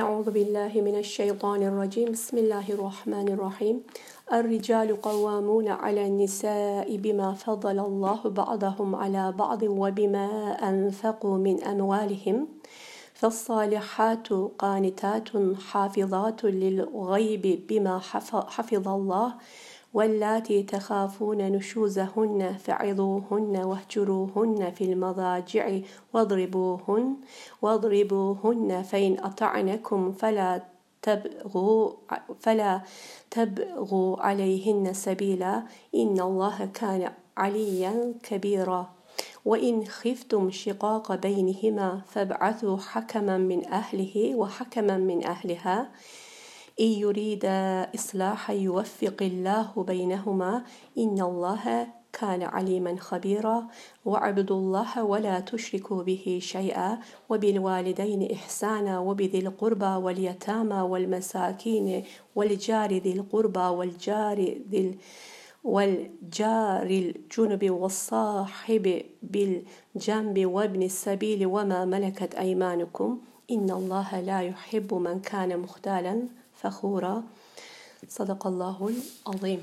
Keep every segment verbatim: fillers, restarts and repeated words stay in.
Euzu billahi mineşşeytanirracim. Bismillahirrahmanirrahim. Er-ricalu kavvamuna alen nisa'i bima fadalallahu ba'dahum ala ba'din ve bima anfaqu min amwalihim. Fes-salihatu qanitatun hafizatun lil-gaybi bima hafizallah. وَالَّاتِي تَخَافُونَ نُشُوزَهُنَّ فَعِظُوهُنَّ وَاهْجُرُوهُنَّ فِي الْمَضَاجِعِ وَاضْرِبُوهُنَّ وَاضْرِبُوهُنَّ فَإِنْ أَطَعْنَكُمْ فَلَا تَبْغُوا فَلَا تَبْغُوا عَلَيْهِنَّ سَبِيلًا إِنَّ اللَّهَ كَانَ عَلِيًّا كَبِيرًا وَإِنْ خِفْتُمْ شِقَاقَ بَيْنِهِمَا فَابْعَثُوا حَكَمًا مِنْ أَهْلِهِ وَحَكَمًا مِنْ أَهْلِهَا اِنْ يُرِيدَ اِصْلَاحًا يُوَفِّقِ اللّٰهُ بَيْنَهُمَا اِنَّ اللّٰهَ كَانَ عَلِيمًا خَبِيرًا وَاعْبُدُوا اللّٰهَ وَلَا تُشْرِكُوا بِهِ شَيْئًا وَبِالْوَالِدَيْنِ إِحْسَانًا وَبِذِي الْقُرْبَى وَالْيَتَامَى وَالْمَسَاكِينِ وَالْجَارِ ذِي الْقُرْبَى وَالْجَارِ ذِي وَالْجَارِ الْجُنُبِ وَالصَّاحِبِ بِالْجَنْبِ وَابْنِ السَّبِيلِ وَمَا مَلَكَتْ أَيْمَانُكُمْ اِنَّ اللّٰهَ لَا يُحِبُّ مَنْ كَانَ مُخْتَالًا فخورا. Sadakallahul azim.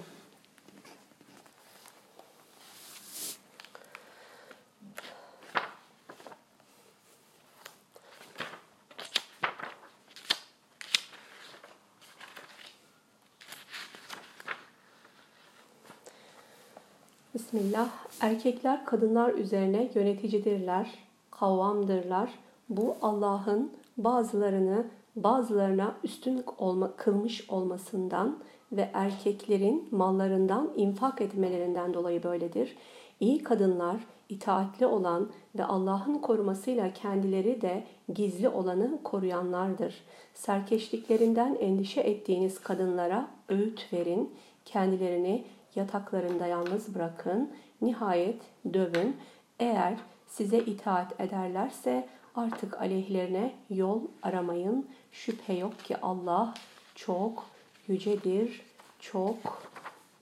Bismillah. Erkekler kadınlar üzerine yöneticidirler, kavvamdırlar. Bu Allah'ın bazılarını bazılarına üstün olma, kılmış olmasından ve erkeklerin mallarından infak etmelerinden dolayı böyledir. İyi kadınlar itaatli olan ve Allah'ın korumasıyla kendileri de gizli olanı koruyanlardır. Serkeşliklerinden endişe ettiğiniz kadınlara öğüt verin, kendilerini yataklarında yalnız bırakın, nihayet dövün. Eğer size itaat ederlerse artık aleyhlerine yol aramayın. Şüphe yok ki Allah çok yücedir, çok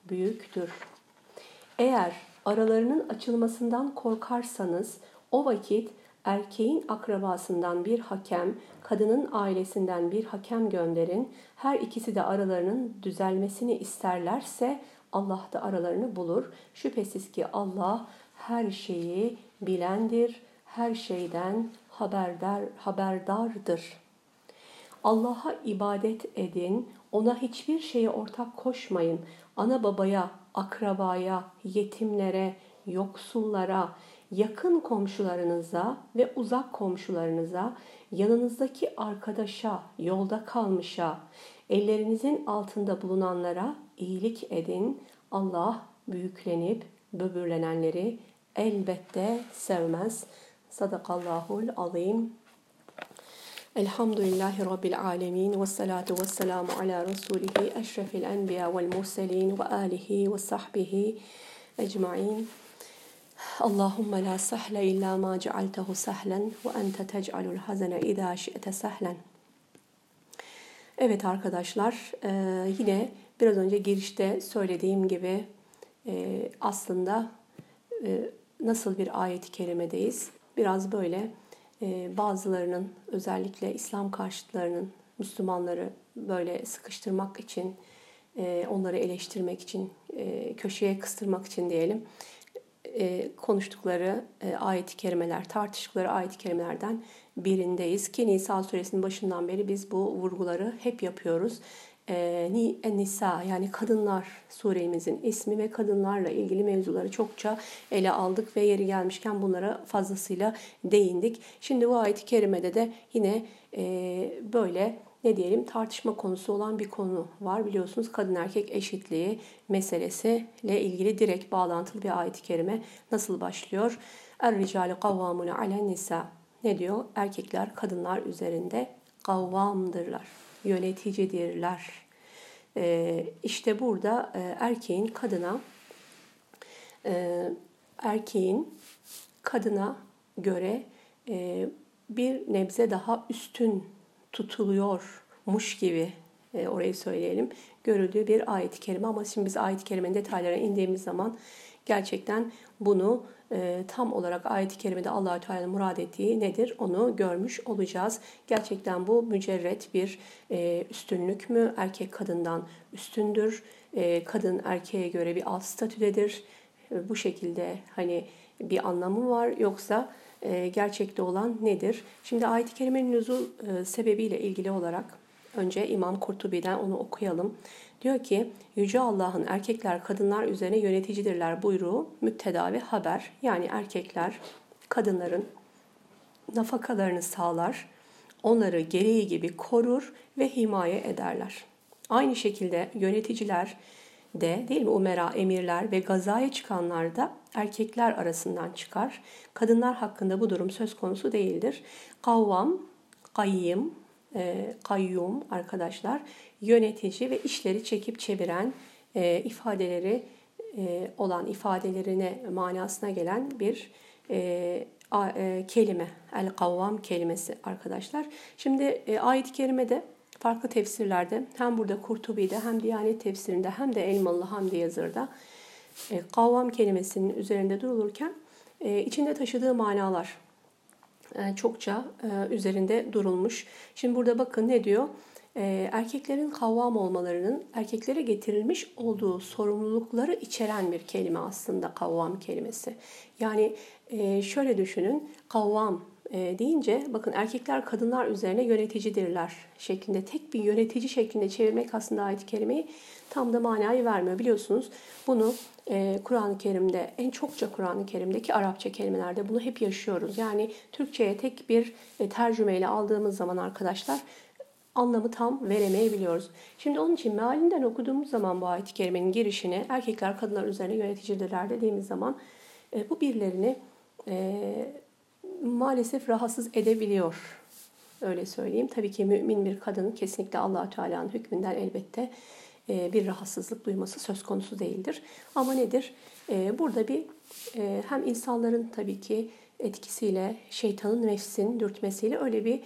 büyüktür. Eğer aralarının açılmasından korkarsanız o vakit erkeğin akrabasından bir hakem, kadının ailesinden bir hakem gönderin. Her ikisi de aralarının düzelmesini isterlerse Allah da aralarını bulur. Şüphesiz ki Allah her şeyi bilendir, her şeyden haberdar haberdardır. Allah'a ibadet edin, ona hiçbir şeye ortak koşmayın. Ana babaya, akrabaya, yetimlere, yoksullara, yakın komşularınıza ve uzak komşularınıza, yanınızdaki arkadaşa, yolda kalmışa, ellerinizin altında bulunanlara iyilik edin. Allah büyüklenip böbürlenenleri elbette sevmez. Sadakallahul azim. Elhamdülillahi Rabbil alemin. Ve salatu ve selamu ala Resulihi eşrefil enbiya vel murselin ve alihi ve sahbihi ecma'in. Allahümme la sahle illa ma cealtehu sahlen ve ente tec'alul hazene idâ şi'te sahlen. Evet arkadaşlar, yine biraz önce girişte söylediğim gibi aslında nasıl bir ayet-i kerimedeyiz? Biraz böyle bazılarının, özellikle İslam karşıtlarının, Müslümanları böyle sıkıştırmak için, onları eleştirmek için, köşeye kıstırmak için diyelim, konuştukları ayet-i kerimeler, tartıştıkları ayet-i kerimelerden birindeyiz ki Nisa suresinin başından beri biz bu vurguları hep yapıyoruz. NİSA yani kadınlar suremizin ismi ve kadınlarla ilgili mevzuları çokça ele aldık ve yeri gelmişken bunlara fazlasıyla değindik. Şimdi bu ayet-i kerimede de yine böyle ne diyelim tartışma konusu olan bir konu var. Biliyorsunuz kadın erkek eşitliği meselesiyle ilgili direkt bağlantılı bir ayet-i kerime nasıl başlıyor? Er-ricalu kavvamune alen nisa. Ne diyor? Erkekler kadınlar üzerinde kavvamdırlar, yöneticidirler. Ee, işte burada e, erkeğin kadına e, erkeğin kadına göre e, bir nebze daha üstün tutuluyormuş gibi e, orayı söyleyelim. Görüldüğü bir ayet-i kerime, ama şimdi biz ayet-i kerimenin detaylarına indiğimiz zaman gerçekten bunu e, tam olarak ayet-i kerimede Allah-u Teala'nın murad ettiği nedir onu görmüş olacağız. Gerçekten bu mücerret bir e, üstünlük mü? Erkek kadından üstündür. E, kadın erkeğe göre bir alt statüdedir. E, bu şekilde hani bir anlamı var, yoksa e, gerçekte olan nedir? Şimdi ayet-i kerimenin nüzul e, sebebiyle ilgili olarak önce İmam Kurtubi'den onu okuyalım. Diyor ki, Yüce Allah'ın erkekler kadınlar üzerine yöneticidirler buyruğu müpteda ve haber. Yani erkekler kadınların nafakalarını sağlar, onları gereği gibi korur ve himaye ederler. Aynı şekilde yöneticiler de değil mi, umera, emirler ve gazaya çıkanlar da erkekler arasından çıkar. Kadınlar hakkında bu durum söz konusu değildir. Kavvam, kayyim, E, kayyum arkadaşlar, yönetici ve işleri çekip çeviren e, ifadeleri e, olan ifadelerine manasına gelen bir e, a, e, kelime. El-Kavvam kelimesi arkadaşlar. Şimdi e, ayet-i kerimede farklı tefsirlerde, hem burada Kurtubi'de hem Diyanet tefsirinde hem de Elmalı Hamdi Yazır'da e, kavvam kelimesinin üzerinde durulurken e, içinde taşıdığı manalar çokça üzerinde durulmuş. Şimdi burada bakın ne diyor? Erkeklerin kavvam olmalarının erkeklere getirilmiş olduğu sorumlulukları içeren bir kelime aslında kavvam kelimesi. Yani şöyle düşünün, kavvam deyince bakın erkekler kadınlar üzerine yöneticidirler şeklinde tek bir yönetici şeklinde çevirmek aslında ayet-i kerimeyi tam da manayı vermiyor. Biliyorsunuz bunu e, Kur'an-ı Kerim'de en çokça Kur'an-ı Kerim'deki Arapça kelimelerde bunu hep yaşıyoruz. Yani Türkçe'ye tek bir e, tercümeyle aldığımız zaman arkadaşlar anlamı tam veremeyebiliyoruz. Şimdi onun için mealinden okuduğumuz zaman bu ayet-i kerimenin girişini erkekler kadınlar üzerine yöneticidirler dediğimiz zaman e, bu birilerini e, maalesef rahatsız edebiliyor. Öyle söyleyeyim. Tabii ki mümin bir kadının kesinlikle Allah-u Teala'nın hükmünden elbette bir rahatsızlık duyması söz konusu değildir. Ama nedir? Burada bir hem insanların tabii ki etkisiyle, şeytanın nefsinin dürtmesiyle öyle bir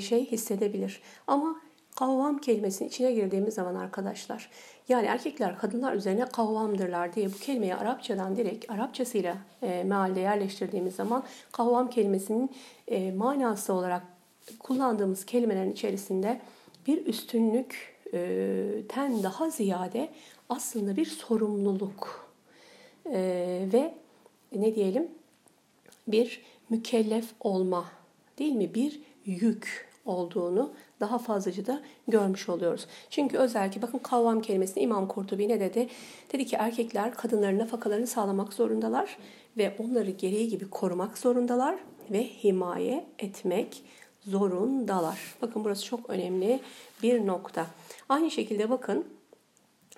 şey hissedebilir. Ama kavvam kelimesinin içine girdiğimiz zaman arkadaşlar, yani erkekler kadınlar üzerine kavvamdırlar diye bu kelimeyi Arapçadan direkt Arapçasıyla e, mealde yerleştirdiğimiz zaman kavvam kelimesinin e, manası olarak kullandığımız kelimelerin içerisinde bir üstünlükten daha ziyade aslında bir sorumluluk e, ve ne diyelim bir mükellef olma değil mi, bir yük olduğunu daha fazlaca da görmüş oluyoruz. Çünkü özellikle bakın kavvam kelimesini İmam Kurtubi ne dedi? Dedi ki erkekler kadınların nafakalarını sağlamak zorundalar ve onları gereği gibi korumak zorundalar ve himaye etmek zorundalar. Bakın burası çok önemli bir nokta. Aynı şekilde bakın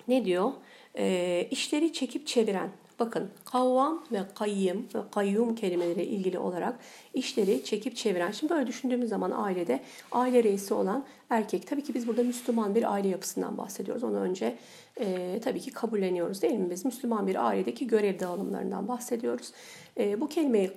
ne diyor? E, işleri çekip çeviren. Bakın kavvam ve kayyum ve kayyum kelimeleriyle ilgili olarak işleri çekip çeviren. Şimdi böyle düşündüğümüz zaman ailede aile reisi olan erkek. Tabii ki biz burada Müslüman bir aile yapısından bahsediyoruz. Onu önce e, tabii ki kabulleniyoruz değil mi? Biz Müslüman bir ailedeki görev dağılımlarından bahsediyoruz. E, bu kelimeyi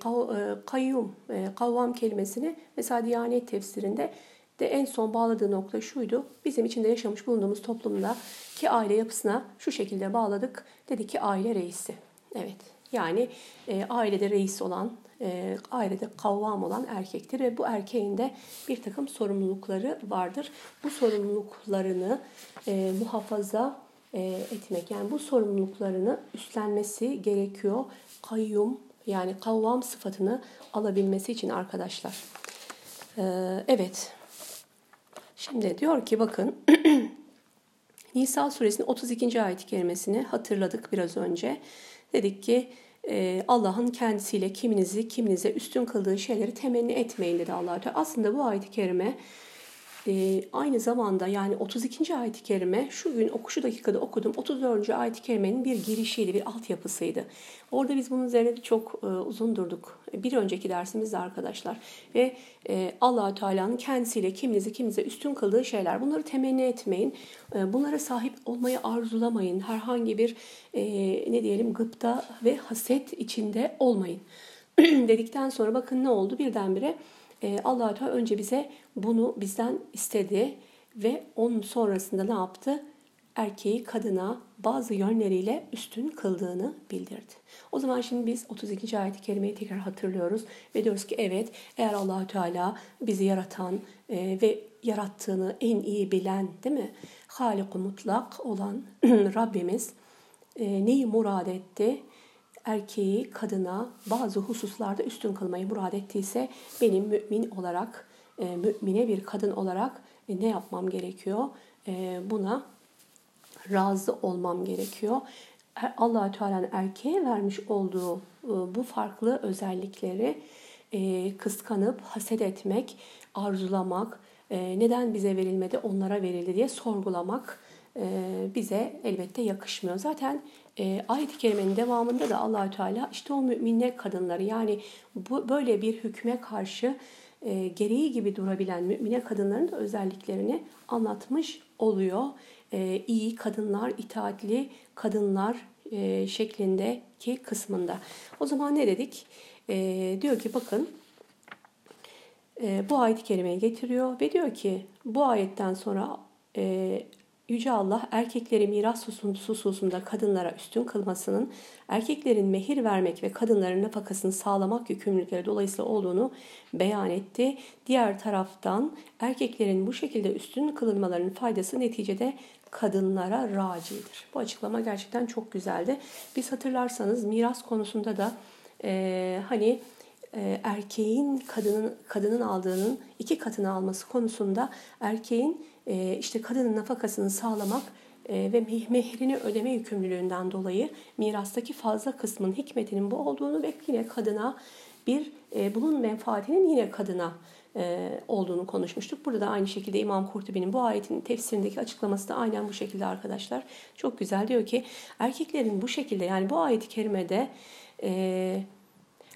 kayyum, e, kavvam kelimesini mesela Diyanet tefsirinde de en son bağladığı nokta şuydu. Bizim içinde yaşamış bulunduğumuz toplumdaki aile yapısına şu şekilde bağladık. Dedi ki aile reisi. Evet, yani e, ailede reis olan, e, ailede kavvam olan erkektir ve bu erkeğin de bir takım sorumlulukları vardır. Bu sorumluluklarını e, muhafaza e, etmek, yani bu sorumluluklarını üstlenmesi gerekiyor. Kayyum, yani kavvam sıfatını alabilmesi için arkadaşlar. E, evet, şimdi diyor ki bakın... Nisa suresinin otuz ikinci ayet-i kerimesini hatırladık biraz önce. Dedik ki Allah'ın kendisiyle kiminizi kiminize üstün kıldığı şeyleri temenni etmeyin dedi Allah-u Teala. Aslında bu ayet-i kerime aynı zamanda yani otuz ikinci ayet-i kerime şu gün şu dakikada okudum. otuz dördüncü ayet-i kerimenin bir girişiydi, bir altyapısıydı. Orada biz bunun üzerine çok uzun durduk. Bir önceki dersimizde arkadaşlar. Ve Allah-u Teala'nın kendisiyle kiminizi kiminize üstün kıldığı şeyler. Bunları temenni etmeyin. Bunlara sahip olmayı arzulamayın. Herhangi bir ne diyelim gıpta ve haset içinde olmayın. Dedikten sonra bakın ne oldu birdenbire. Allah-u Teala önce bize bunu bizden istedi ve onun sonrasında ne yaptı? erkeği kadına bazı yönleriyle üstün kıldığını bildirdi. O zaman şimdi biz otuz ikinci ayet-i kerimeyi tekrar hatırlıyoruz ve diyoruz ki evet, eğer Allahu Teala bizi yaratan e, ve yarattığını en iyi bilen, değil mi? Halik-i mutlak olan Rabbimiz e, neyi murad etti? Erkeği kadına bazı hususlarda üstün kılmayı murad ettiyse benim mümin olarak, e, mümine bir kadın olarak e, ne yapmam gerekiyor? E, buna razı olmam gerekiyor. Allah-u Teala'nın erkeğe vermiş olduğu bu farklı özellikleri kıskanıp, haset etmek, arzulamak, neden bize verilmedi, onlara verildi diye sorgulamak bize elbette yakışmıyor. Zaten ayet-i kerimenin devamında da Allah-u Teala işte o müminler kadınları, yani bu böyle bir hükme karşı gereği gibi durabilen mümine kadınların da özelliklerini anlatmış oluyor. Ee, iyi kadınlar, itaatli kadınlar e, şeklindeki kısmında. O zaman ne dedik? E, diyor ki bakın e, bu ayet-i kerimeyi getiriyor ve diyor ki bu ayetten sonra e, Yüce Allah erkekleri miras hususunda kadınlara üstün kılmasının erkeklerin mehir vermek ve kadınların nafakasını sağlamak yükümlülükleri dolayısıyla olduğunu beyan etti. Diğer taraftan erkeklerin bu şekilde üstün kılınmalarının faydası neticede kadınlara racidir. Bu açıklama gerçekten çok güzeldi. Biz hatırlarsanız miras konusunda da e, hani e, erkeğin kadının kadının aldığının iki katını alması konusunda erkeğin İşte kadının nafakasını sağlamak ve mehrini ödeme yükümlülüğünden dolayı mirastaki fazla kısmın hikmetinin bu olduğunu ve yine kadına bir bunun menfaatinin yine kadına olduğunu konuşmuştuk. Burada da aynı şekilde İmam Kurtubi'nin bu ayetin tefsirindeki açıklaması da aynen bu şekilde arkadaşlar. Çok güzel diyor ki erkeklerin bu şekilde, yani bu ayet-i kerimede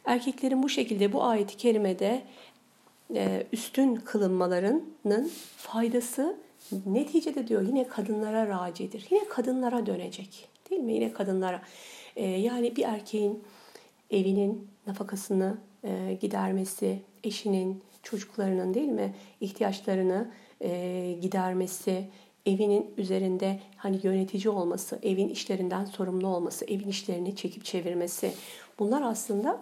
erkeklerin bu şekilde bu ayet-i kerimede üstün kılınmalarının faydası neticede diyor yine kadınlara racidir. Yine kadınlara dönecek, değil mi? Yine kadınlara. Yani bir erkeğin evinin nafakasını gidermesi, eşinin, çocuklarının, değil mi, ihtiyaçlarını gidermesi, evinin üzerinde hani yönetici olması, evin işlerinden sorumlu olması, evin işlerini çekip çevirmesi, bunlar aslında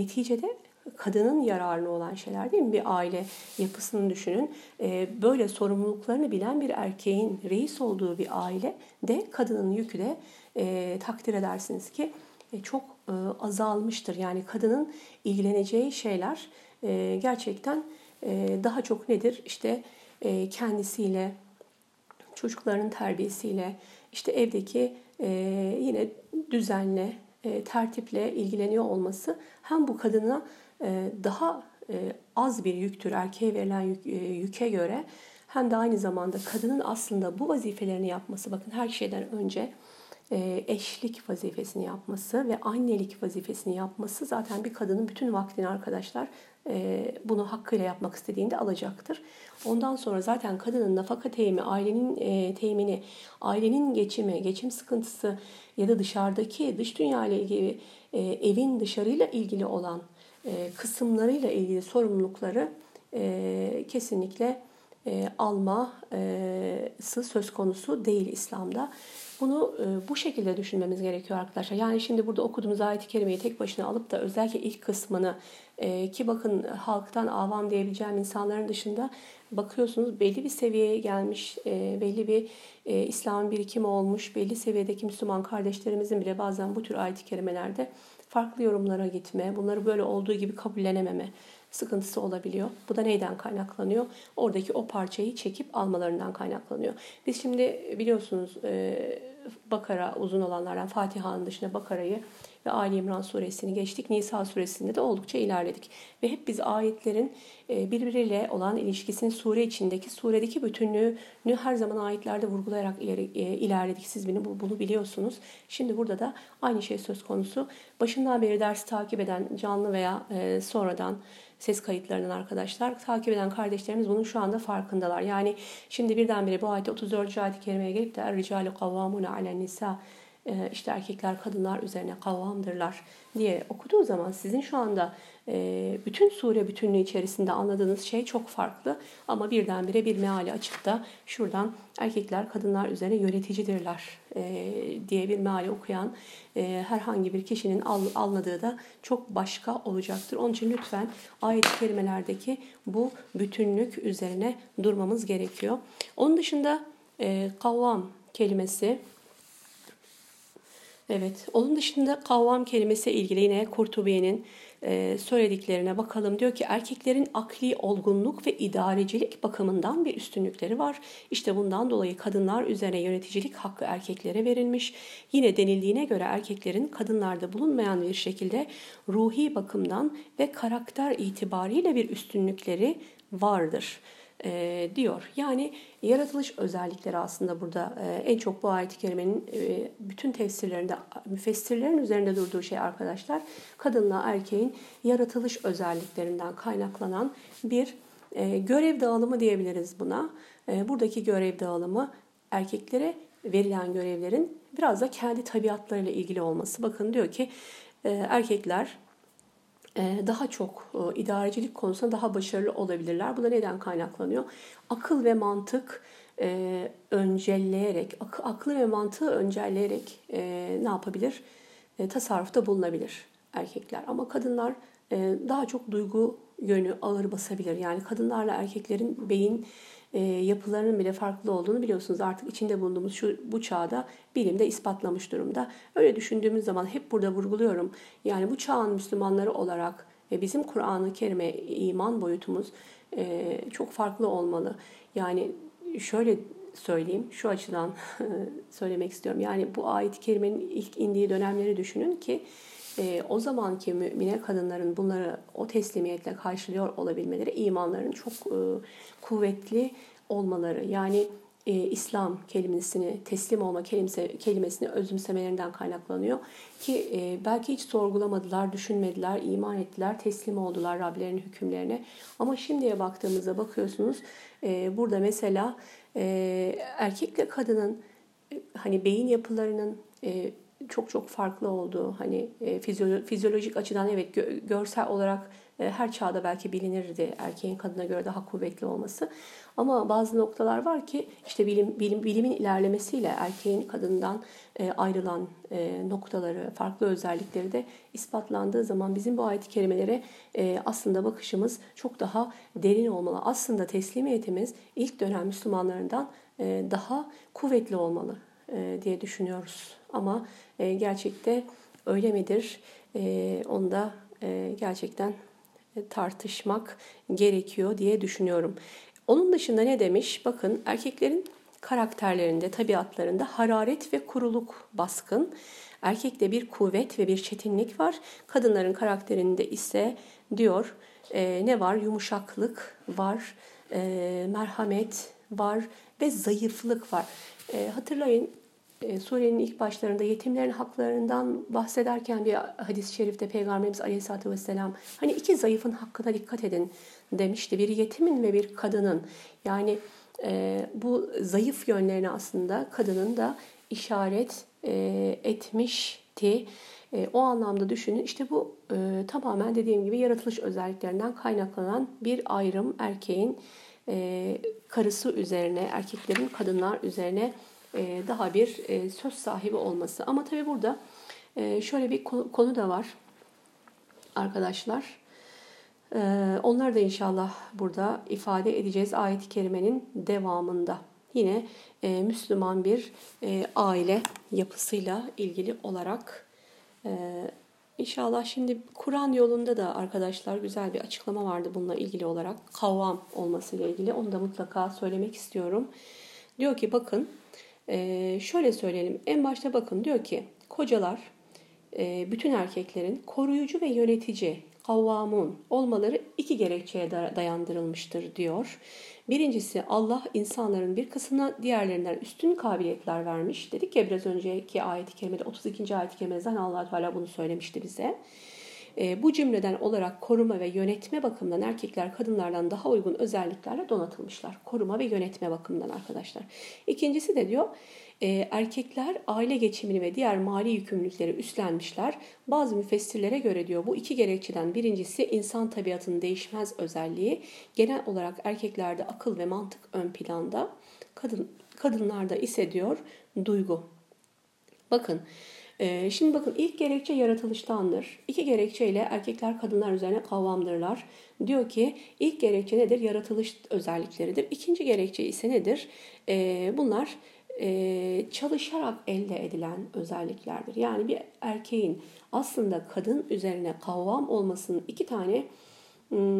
neticede kadının yararına olan şeyler, değil mi? Bir aile yapısını düşünün. Böyle sorumluluklarını bilen bir erkeğin reis olduğu bir aile de kadının yükü de e, takdir edersiniz ki e, çok e, azalmıştır. Yani kadının ilgileneceği şeyler e, gerçekten e, daha çok nedir? İşte e, kendisiyle, çocuklarının terbiyesiyle, işte evdeki e, yine düzenle, e, tertiple ilgileniyor olması hem bu kadına daha az bir yüktür erkeğe verilen yük, yüke göre, hem de aynı zamanda kadının aslında bu vazifelerini yapması, bakın her şeyden önce eşlik vazifesini yapması ve annelik vazifesini yapması zaten bir kadının bütün vaktini arkadaşlar bunu hakkıyla yapmak istediğinde alacaktır. Ondan sonra zaten kadının nafaka teyimi, ailenin teyimini, ailenin geçimi, geçim sıkıntısı ya da dışarıdaki dış dünya ile ilgili, evin dışarıyla ilgili olan kısımlarıyla ilgili sorumlulukları e, kesinlikle e, alması söz konusu değil İslam'da. Bunu e, bu şekilde düşünmemiz gerekiyor arkadaşlar. Yani şimdi burada okuduğumuz ayet-i kerimeyi tek başına alıp da özellikle ilk kısmını e, ki bakın halktan avam diyebileceğim insanların dışında bakıyorsunuz belli bir seviyeye gelmiş, e, belli bir e, İslam'ın birikimi olmuş, belli seviyedeki Müslüman kardeşlerimizin bile bazen bu tür ayet-i kerimelerde farklı yorumlara gitme, bunları böyle olduğu gibi kabullenememe sıkıntısı olabiliyor. Bu da neyden kaynaklanıyor? Oradaki o parçayı çekip almalarından kaynaklanıyor. Biz şimdi biliyorsunuz Bakara, uzun olanlardan Fatiha'nın dışında Bakara'yı ve Ali İmran suresini geçtik. Nisa suresinde de oldukça ilerledik. Ve hep biz ayetlerin birbiriyle olan ilişkisini sure içindeki, suredeki bütünlüğünü her zaman ayetlerde vurgulayarak ilerledik. Siz bunu biliyorsunuz. Şimdi burada da aynı şey söz konusu. Başından beri dersi takip eden canlı veya sonradan ses kayıtlarından arkadaşlar takip eden kardeşlerimiz bunun şu anda farkındalar. Yani şimdi birdenbire bu ayet otuz dördüncü ayet-i kerimeye gelip de "Er-ricalu kavvamune alen nisa" işte erkekler kadınlar üzerine kavvamdırlar diye okuduğu zaman sizin şu anda bütün sure bütünlüğü içerisinde anladığınız şey çok farklı. Ama birdenbire bir meali açıp da şuradan erkekler kadınlar üzerine yöneticidirler diye bir meali okuyan herhangi bir kişinin anladığı da çok başka olacaktır. Onun için lütfen ayet-i kerimelerdeki bu bütünlük üzerine durmamız gerekiyor. Onun dışında kavvam kelimesi, evet, onun dışında kavvam kelimesi ilgili yine Kurtubiye'nin söylediklerine bakalım. Diyor ki erkeklerin akli olgunluk ve idarecilik bakımından bir üstünlükleri var. İşte bundan dolayı kadınlar üzerine yöneticilik hakkı erkeklere verilmiş. Yine denildiğine göre erkeklerin kadınlarda bulunmayan bir şekilde ruhi bakımdan ve karakter itibariyle bir üstünlükleri vardır e, diyor. Yani yaratılış özellikleri aslında burada en çok bu ayet-i kerimenin bütün tefsirlerinde, müfessirlerin üzerinde durduğu şey arkadaşlar, kadınla erkeğin yaratılış özelliklerinden kaynaklanan bir görev dağılımı diyebiliriz buna. Buradaki görev dağılımı erkeklere verilen görevlerin biraz da kendi tabiatlarıyla ilgili olması. Bakın diyor ki erkekler daha çok idarecilik konusunda daha başarılı olabilirler. Bu da neden kaynaklanıyor? Akıl ve mantık e, öncelleyerek, ak- aklı ve mantığı öncelleyerek e, ne yapabilir? E, tasarrufta bulunabilir erkekler. Ama kadınlar e, daha çok duygu yönü ağır basabilir. Yani kadınlarla erkeklerin beyin e, yapılarının bile farklı olduğunu biliyorsunuz. Artık içinde bulunduğumuz şu bu çağda bilimde ispatlamış durumda. Öyle düşündüğümüz zaman hep burada vurguluyorum. Yani bu çağın Müslümanları olarak e, bizim Kur'an-ı Kerim'e iman boyutumuz e, çok farklı olmalı. Yani şöyle söyleyeyim, şu açıdan söylemek istiyorum. Yani bu ayet-i kerimenin ilk indiği dönemleri düşünün ki E, o zamanki mümine kadınların bunları o teslimiyetle karşılıyor olabilmeleri, imanların çok e, kuvvetli olmaları, yani e, İslam kelimesini, teslim olma kelimesi, kelimesini özümsemelerinden kaynaklanıyor. Ki e, belki hiç sorgulamadılar, düşünmediler, iman ettiler, teslim oldular Rablerinin hükümlerine. Ama şimdiye baktığımızda bakıyorsunuz e, burada mesela e, erkekle kadının e, hani beyin yapılarının e, çok çok farklı olduğu, hani fizyolo- fizyolojik açıdan evet gö- görsel olarak e, her çağda belki bilinirdi erkeğin kadına göre daha kuvvetli olması. Ama bazı noktalar var ki işte bilim, bilim bilimin ilerlemesiyle erkeğin kadından e, ayrılan e, noktaları, farklı özellikleri de ispatlandığı zaman bizim bu ayet-i kerimelere e, aslında bakışımız çok daha derin olmalı. Aslında teslimiyetimiz ilk dönem Müslümanlarından e, daha kuvvetli olmalı e, diye düşünüyoruz. Ama e, gerçekte öyle midir? E, onu da e, gerçekten e, tartışmak gerekiyor diye düşünüyorum. Onun dışında ne demiş? Bakın erkeklerin karakterlerinde, tabiatlarında hararet ve kuruluk baskın. Erkekte bir kuvvet ve bir çetinlik var. Kadınların karakterinde ise diyor e, ne var? Yumuşaklık var, e, merhamet var ve zayıflık var. E, hatırlayın. Surenin ilk başlarında yetimlerin haklarından bahsederken bir hadis-i şerifte Peygamberimiz Aleyhisselatü Vesselam hani iki zayıfın hakkına dikkat edin demişti. Bir yetimin ve bir kadının, yani e, bu zayıf yönlerini aslında kadının da işaret e, etmişti. E, o anlamda düşünün, işte bu e, tamamen dediğim gibi yaratılış özelliklerinden kaynaklanan bir ayrım erkeğin e, karısı üzerine, erkeklerin kadınlar üzerine daha bir söz sahibi olması. Ama tabii burada şöyle bir konu da var arkadaşlar. Onları da inşallah burada ifade edeceğiz ayet-i kerimenin devamında. Yine Müslüman bir aile yapısıyla ilgili olarak inşallah. Şimdi Kur'an yolunda da arkadaşlar güzel bir açıklama vardı bununla ilgili olarak. Kavvam olmasıyla ilgili. Onu da mutlaka söylemek istiyorum. Diyor ki bakın, Ee, şöyle söyleyelim. En başta bakın diyor ki kocalar e, bütün erkeklerin koruyucu ve yönetici, kavvamun olmaları iki gerekçeye dayandırılmıştır diyor. Birincisi Allah insanların bir kısmına diğerlerinden üstün kabiliyetler vermiş. Dedik ya biraz önceki ayet-i kerimede, otuz ikinci ayet-i kerimeden Allah-u Teala bunu söylemişti bize. e, bu cümleden olarak koruma ve yönetme bakımından erkekler kadınlardan daha uygun özelliklerle donatılmışlar. Koruma ve yönetme bakımından arkadaşlar. İkincisi de diyor, e, erkekler aile geçimini ve diğer mali yükümlülükleri üstlenmişler. Bazı müfessirlere göre diyor bu iki gerekçeden birincisi insan tabiatının değişmez özelliği. Genel olarak erkeklerde akıl ve mantık ön planda, kadın kadınlarda ise diyor duygu. Bakın, şimdi bakın ilk gerekçe yaratılıştandır. İki gerekçeyle erkekler kadınlar üzerine kavramdırlar. Diyor ki ilk gerekçe nedir? Yaratılış özellikleridir. İkinci gerekçe ise nedir? Bunlar çalışarak elde edilen özelliklerdir. Yani bir erkeğin aslında kadın üzerine kavram olmasının iki tane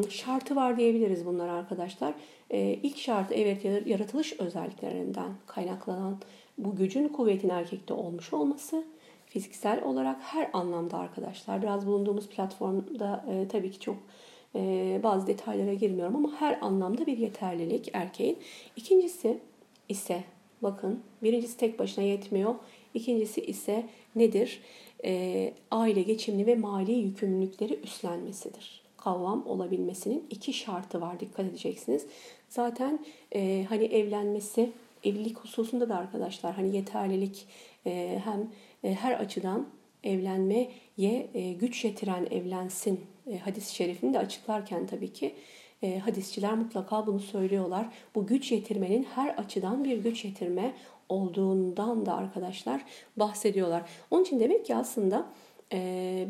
şartı var diyebiliriz bunlar arkadaşlar. İlk şartı evet yaratılış özelliklerinden kaynaklanan bu gücün kuvvetin erkekte olmuş olması. Fiziksel olarak her anlamda arkadaşlar. Biraz bulunduğumuz platformda e, tabii ki çok e, bazı detaylara girmiyorum ama her anlamda bir yeterlilik erkeğin. İkincisi ise bakın birincisi tek başına yetmiyor. İkincisi ise nedir? E, aile geçimli ve mali yükümlülükleri üstlenmesidir. Kavram olabilmesinin iki şartı var, dikkat edeceksiniz. Zaten e, hani evlenmesi, evlilik hususunda da arkadaşlar hani yeterlilik e, hem her açıdan evlenmeye güç yetiren evlensin hadis-i şerifini de açıklarken tabii ki hadisçiler mutlaka bunu söylüyorlar. Bu güç yetirmenin her açıdan bir güç yetirme olduğundan da arkadaşlar bahsediyorlar. Onun için demek ki aslında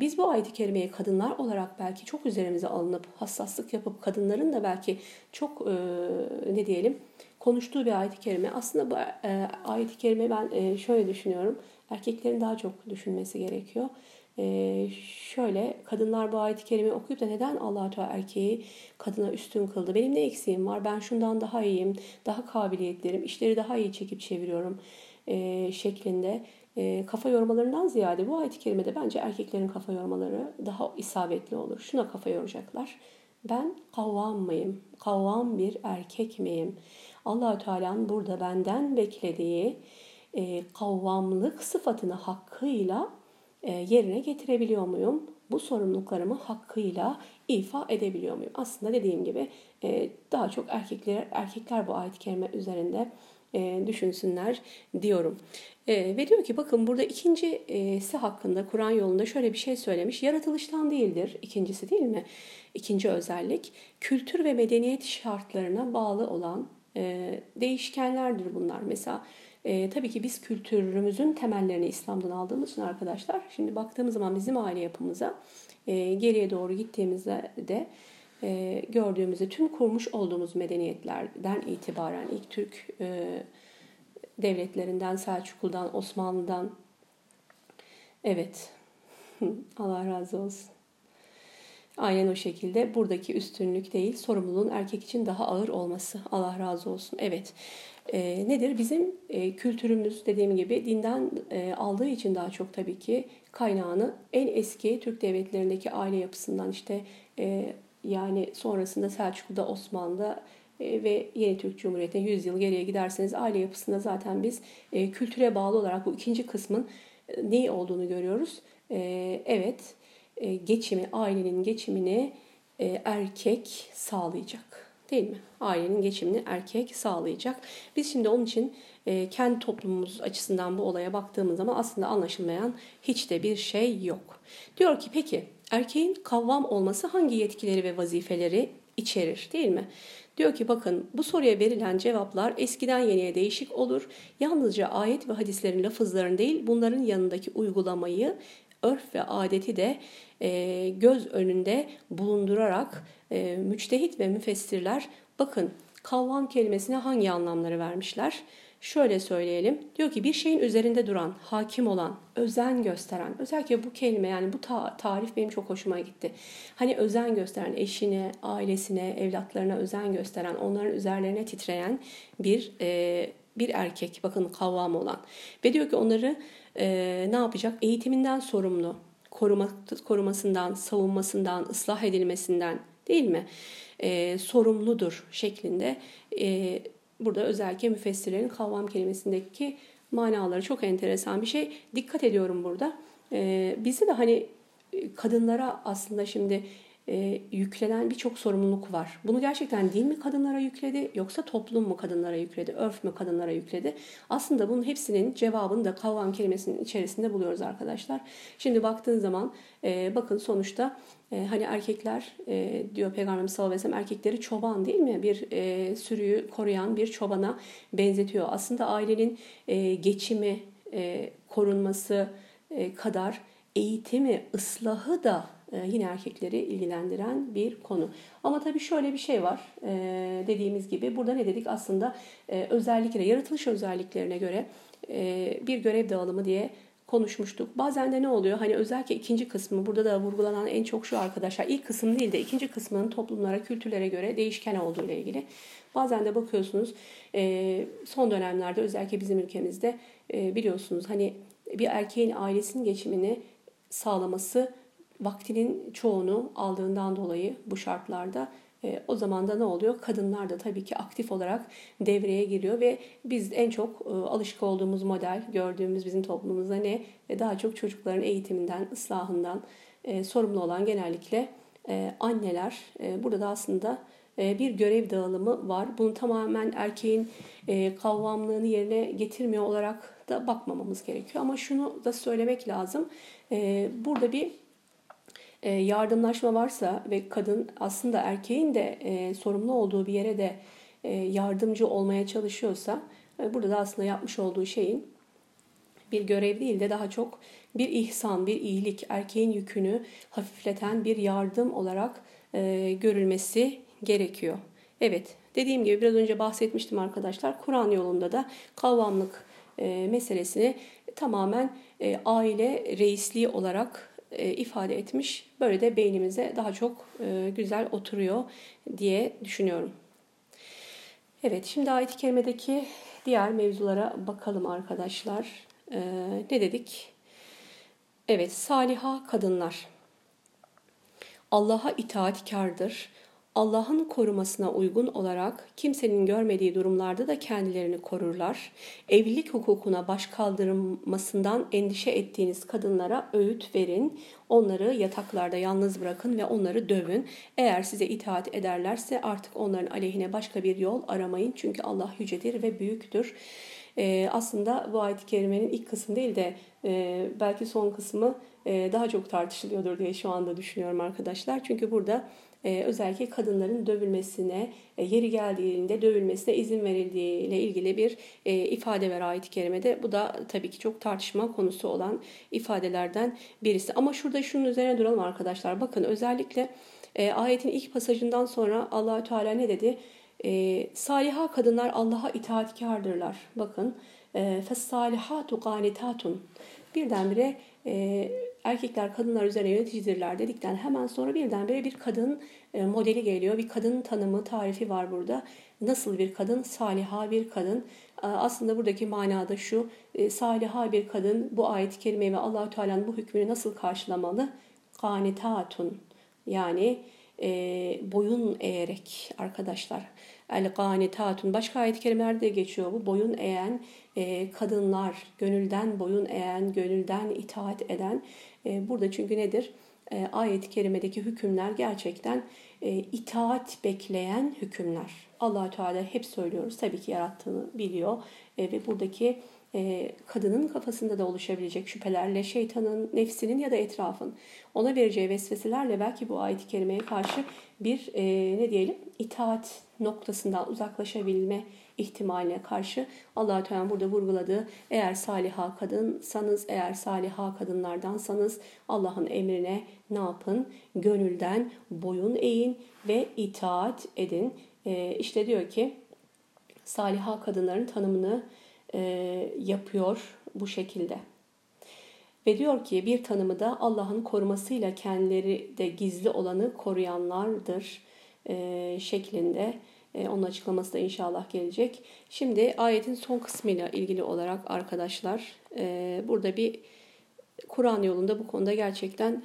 biz bu ayet-i kerimeyi kadınlar olarak belki çok üzerimize alınıp hassaslık yapıp kadınların da belki çok ne diyelim konuştuğu bir ayet-i kerime. Aslında bu ayet-i kerime ben şöyle düşünüyorum. Erkeklerin daha çok düşünmesi gerekiyor. Ee, şöyle kadınlar bu ayet-i kerimeyi okuyup da neden Allah-u Teala erkeği kadına üstün kıldı? Benim ne eksiğim var? Ben şundan daha iyiyim, daha kabiliyetlerim, işleri daha iyi çekip çeviriyorum ee, şeklinde. Ee, kafa yormalarından ziyade bu ayet-i kerimede bence erkeklerin kafa yormaları daha isabetli olur. Şuna kafa yoracaklar. Ben kavvam mıyım? Kavvam bir erkek miyim? Allah-u Teala'nın burada benden beklediği E, kavvamlık sıfatını hakkıyla e, yerine getirebiliyor muyum? Bu sorumluluklarımı hakkıyla ifa edebiliyor muyum? Aslında dediğim gibi e, daha çok erkekler erkekler bu ayet-i kerime üzerinde e, düşünsünler diyorum. E, ve diyor ki bakın burada ikincisi hakkında Kur'an yolunda şöyle bir şey söylemiş. Yaratılıştan değildir. İkincisi değil mi? İkinci özellik kültür ve medeniyet şartlarına bağlı olan e, değişkenlerdir bunlar. Mesela Ee, tabii ki biz kültürümüzün temellerini İslam'dan aldığımız için arkadaşlar şimdi baktığımız zaman bizim aile yapımıza e, geriye doğru gittiğimizde de e, gördüğümüzde tüm kurmuş olduğumuz medeniyetlerden itibaren ilk Türk e, devletlerinden, Selçuklu'dan, Osmanlı'dan, evet Allah razı olsun. Aynen o şekilde buradaki üstünlük değil, sorumluluğun erkek için daha ağır olması. Allah razı olsun. Evet. E, nedir? Bizim e, kültürümüz dediğim gibi dinden e, aldığı için daha çok tabii ki kaynağını en eski Türk devletlerindeki aile yapısından işte e, yani sonrasında Selçuklu'da, Osmanlı'da e, ve Yeni Türk Cumhuriyeti'ne yüz yıl geriye giderseniz aile yapısında zaten biz e, kültüre bağlı olarak bu ikinci kısmın e, neyi olduğunu görüyoruz. E, evet. Geçimi, ailenin geçimini erkek sağlayacak değil mi? Ailenin geçimini erkek sağlayacak. Biz şimdi onun için kendi toplumumuz açısından bu olaya baktığımız zaman aslında anlaşılmayan hiç de bir şey yok. Diyor ki peki erkeğin kavvam olması hangi yetkileri ve vazifeleri içerir değil mi? Diyor ki bakın bu soruya verilen cevaplar eskiden yeniye değişik olur. Yalnızca ayet ve hadislerin lafızlarını değil bunların yanındaki uygulamayı örf ve adeti de e, göz önünde bulundurarak e, müçtehit ve müfessirler bakın kavvam kelimesine hangi anlamları vermişler? Şöyle söyleyelim. Diyor ki bir şeyin üzerinde duran, hakim olan, özen gösteren. Özellikle bu kelime yani bu ta- tarif benim çok hoşuma gitti. Hani özen gösteren, eşine, ailesine, evlatlarına özen gösteren, onların üzerlerine titreyen bir e, bir erkek. Bakın kavvam olan. Ve diyor ki onları Ee, ne yapacak? Eğitiminden sorumlu, koruma, korumasından, savunmasından, ıslah edilmesinden değil mi? Ee, sorumludur şeklinde. Ee, burada özellikle müfessirlerin kavram kelimesindeki manaları çok enteresan bir şey. Dikkat ediyorum burada. Ee, bizi de hani kadınlara aslında şimdi e, yüklenen birçok sorumluluk var. Bunu gerçekten din mi kadınlara yükledi, yoksa toplum mu kadınlara yükledi, örf mü kadınlara yükledi? Aslında bunun hepsinin cevabını da kavram kelimesinin içerisinde buluyoruz arkadaşlar. Şimdi baktığın zaman e, bakın sonuçta e, hani erkekler e, diyor Peygamberimiz sallallahu aleyhi ve sellem, erkekleri çoban değil mi? Bir e, sürüyü koruyan bir çobana benzetiyor. Aslında ailenin e, geçimi, e, korunması e, kadar eğitimi, ıslahı da yine erkekleri ilgilendiren bir konu. Ama tabii şöyle bir şey var, dediğimiz gibi burada ne dedik aslında, özellikle yaratılış özelliklerine göre bir görev dağılımı diye konuşmuştuk. Bazen de ne oluyor, hani özellikle ikinci kısmı, burada da vurgulanan en çok şu arkadaşlar, ilk kısım değil de ikinci kısmının toplumlara, kültürlere göre değişken olduğu ile ilgili. Bazen de bakıyorsunuz son dönemlerde özellikle bizim ülkemizde biliyorsunuz hani bir erkeğin ailesinin geçimini sağlaması vaktinin çoğunu aldığından dolayı bu şartlarda e, o zaman da ne oluyor? Kadınlar da tabii ki aktif olarak devreye giriyor ve biz en çok e, alışık olduğumuz model, gördüğümüz bizim toplumumuzda ne? E, daha çok çocukların eğitiminden, ıslahından e, sorumlu olan genellikle e, anneler. E, burada da aslında e, bir görev dağılımı var. Bunu tamamen erkeğin e, kavramlığını yerine getirmiyor olarak da bakmamamız gerekiyor. Ama şunu da söylemek lazım. Ee, burada bir e, yardımlaşma varsa ve kadın aslında erkeğin de e, sorumlu olduğu bir yere de e, yardımcı olmaya çalışıyorsa e, burada da aslında yapmış olduğu şeyin bir görev değil de daha çok bir ihsan, bir iyilik, erkeğin yükünü hafifleten bir yardım olarak e, görülmesi gerekiyor. Evet, dediğim gibi biraz önce bahsetmiştim arkadaşlar. Kur'an yolunda da kavramlık E, meselesini tamamen e, aile reisliği olarak e, ifade etmiş. Böyle de beynimize daha çok e, güzel oturuyor diye düşünüyorum. Evet, şimdi ayet-i kerimedeki diğer mevzulara bakalım arkadaşlar. E, ne dedik? Evet, saliha kadınlar. Allah'a itaatkardır. Allah'ın korumasına uygun olarak kimsenin görmediği durumlarda da kendilerini korurlar. Evlilik hukukuna baş kaldırılmasından endişe ettiğiniz kadınlara öğüt verin. Onları yataklarda yalnız bırakın ve onları dövün. Eğer size itaat ederlerse artık onların aleyhine başka bir yol aramayın. Çünkü Allah yücedir ve büyüktür. Ee, aslında bu ayet-i kerimenin ilk kısmı değil de e, belki son kısmı e, daha çok tartışılıyordur diye şu anda düşünüyorum arkadaşlar. Çünkü burada Ee, özellikle kadınların dövülmesine, e, yeri geldiğinde dövülmesine izin verildiği ile ilgili bir e, ifade var ayet-i kerimede. Bu da tabii ki çok tartışma konusu olan ifadelerden birisi. Ama şurada şunun üzerine duralım arkadaşlar. Bakın özellikle e, ayetin ilk pasajından sonra Allah-u Teala ne dedi? E, Saliha kadınlar Allah'a itaatkârdırlar. Bakın. فَالصَّالِحَاتُ قَانِتَاتٌ. Birdenbire e, erkekler kadınlar üzerine yöneticidirler dedikten hemen sonra birdenbire bir kadın e, modeli geliyor. Bir kadın tanımı, tarifi var burada. Nasıl bir kadın? Saliha bir kadın. E, aslında buradaki manada şu. E, saliha bir kadın bu ayet-i kerimeyi ve Allah-u Teala'nın bu hükmünü nasıl karşılamalı? قَانِتَاتٌ. Yani e, boyun eğerek arkadaşlar. El-qanitatun. Başka ayet-i kerimelerde de geçiyor bu. Boyun eğen e, kadınlar, gönülden boyun eğen, gönülden itaat eden. E, burada çünkü nedir? E, ayet-i kerimedeki hükümler gerçekten e, itaat bekleyen hükümler. Allah-u Teala hep söylüyoruz. Tabii ki yarattığını biliyor. E, ve buradaki e, kadının kafasında da oluşabilecek şüphelerle, şeytanın, nefsinin ya da etrafın ona vereceği vesveselerle belki bu ayet-i kerimeye karşı bir e, ne diyelim itaat noktasından uzaklaşabilme ihtimaline karşı Allah-u Teala burada vurguladığı, eğer saliha kadınsanız, eğer saliha kadınlardansanız Allah'ın emrine ne yapın? Gönülden boyun eğin ve itaat edin. E, işte diyor ki saliha kadınların tanımını e, yapıyor bu şekilde. Ve diyor ki bir tanımı da Allah'ın korumasıyla kendileri de gizli olanı koruyanlardır e, şeklinde. E, onun açıklaması da inşallah gelecek. Şimdi ayetin son kısmıyla ilgili olarak arkadaşlar e, burada bir Kur'an yolunda bu konuda gerçekten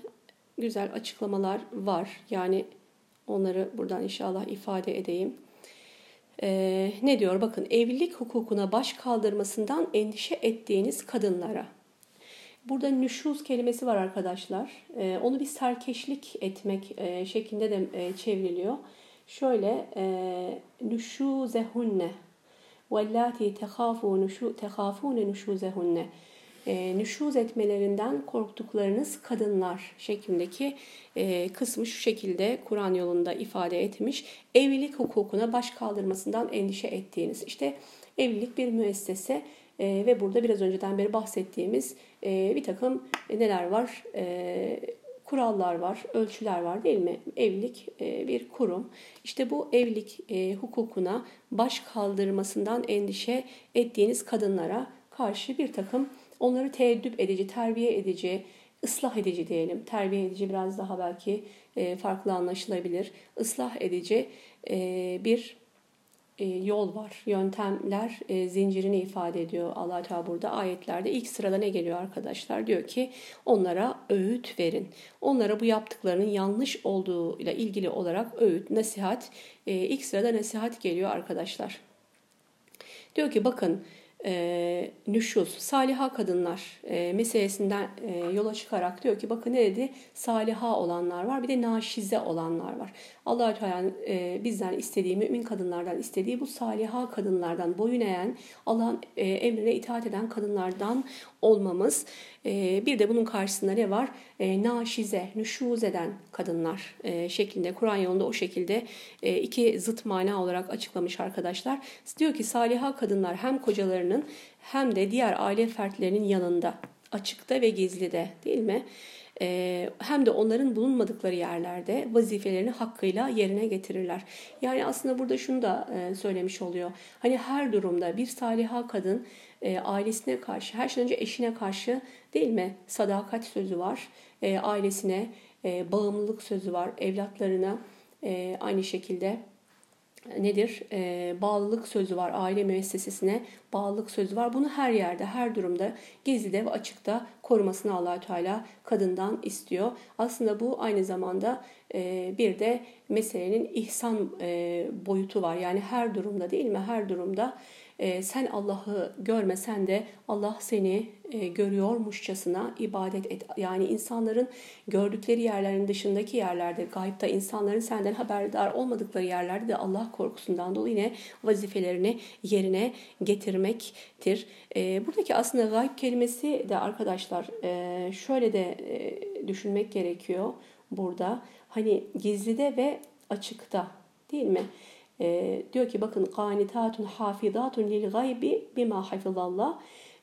güzel açıklamalar var. Yani onları buradan inşallah ifade edeyim. E, ne diyor? Bakın, evlilik hukukuna baş kaldırmasından endişe ettiğiniz kadınlara. Burada nüşuz kelimesi var arkadaşlar. E, onu bir serkeşlik etmek e, şeklinde de e, çevriliyor. Şöyle e, nüşuzehunne vellati tehafun tehafune nüşuzehunne e, nüşuz etmelerinden korktuklarınız kadınlar şeklindeki e, kısmı şu şekilde Kur'an yolunda ifade etmiş. Evlilik hukukuna baş kaldırmasından endişe ettiğiniz. İşte evlilik bir müessese. Ee, ve burada biraz önceden beri bahsettiğimiz e, bir takım e, neler var? E, kurallar var, ölçüler var değil mi? Evlilik e, bir kurum. İşte bu evlilik e, hukukuna baş kaldırmasından endişe ettiğiniz kadınlara karşı bir takım onları teeddüp edici, terbiye edici, ıslah edici diyelim. Terbiye edici biraz daha belki e, farklı anlaşılabilir. Islah edici e, bir yol var, yöntemler e, zincirini ifade ediyor Allah-u Teala burada ayetlerde. İlk sırada ne geliyor arkadaşlar? Diyor ki onlara öğüt verin. Onlara bu yaptıklarının yanlış olduğuyla ilgili olarak öğüt, nasihat. E, ilk sırada nasihat geliyor arkadaşlar. Diyor ki bakın e, nüşuz, saliha kadınlar e, meselesinden e, yola çıkarak diyor ki bakın ne dedi? Saliha olanlar var, bir de naşize olanlar var. Allah-u Teala'nın e, bizden istediği, mümin kadınlardan istediği bu saliha kadınlardan, boyun eğen, Allah'ın e, emrine itaat eden kadınlardan olmamız. E, bir de bunun karşısında ne var? E, naşize, nüşuz eden kadınlar e, şeklinde. Kur'an yolunda o şekilde e, iki zıt mana olarak açıklamış arkadaşlar. Diyor ki saliha kadınlar hem kocalarının hem de diğer aile fertlerinin yanında, açıkta ve gizlide değil mi? Hem de onların bulunmadıkları yerlerde vazifelerini hakkıyla yerine getirirler. Yani aslında burada şunu da söylemiş oluyor. Hani her durumda bir saliha kadın ailesine karşı, her şeyden önce eşine karşı değil mi? Sadakat sözü var. Ailesine bağımlılık sözü var. Evlatlarına aynı şekilde nedir? E, bağlılık sözü var. Aile müessesesine bağlılık sözü var. Bunu her yerde, her durumda, gizlide ve açıkta korumasını Allah-u Teala kadından istiyor. Aslında bu aynı zamanda e, bir de meselenin ihsan e, boyutu var. Yani her durumda değil mi? Her durumda e, sen Allah'ı görmesen de Allah seni e, görüyormuşçasına ibadet et. Yani insanların gördükleri yerlerin dışındaki yerlerde, gayipte insanların senden haberdar olmadıkları yerlerde de Allah korkusundan dolayı yine vazifelerini yerine getirmektir. E, buradaki aslında gayb kelimesi de arkadaşlar e, şöyle de e, düşünmek gerekiyor burada. Hani gizlide ve açıkta değil mi? E, diyor ki bakın قَانِتَاتٌ حَافِظَاتٌ لِلْغَيْبِ بِمَا حَفِظَ اللّٰهِ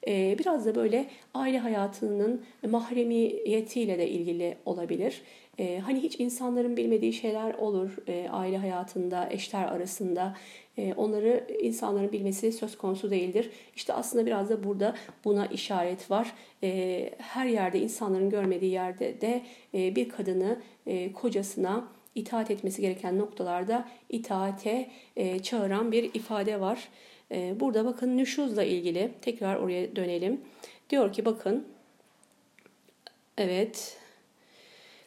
e, biraz da böyle aile hayatının mahremiyetiyle de ilgili olabilir. E, hani hiç insanların bilmediği şeyler olur e, aile hayatında, eşler arasında. E, onları insanların bilmesi söz konusu değildir. İşte aslında biraz da burada buna işaret var. E, her yerde, insanların görmediği yerde de e, bir kadını e, kocasına itaat etmesi gereken noktalarda itaate e, çağıran bir ifade var. E, burada bakın nüşuzla ilgili tekrar oraya dönelim. Diyor ki bakın evet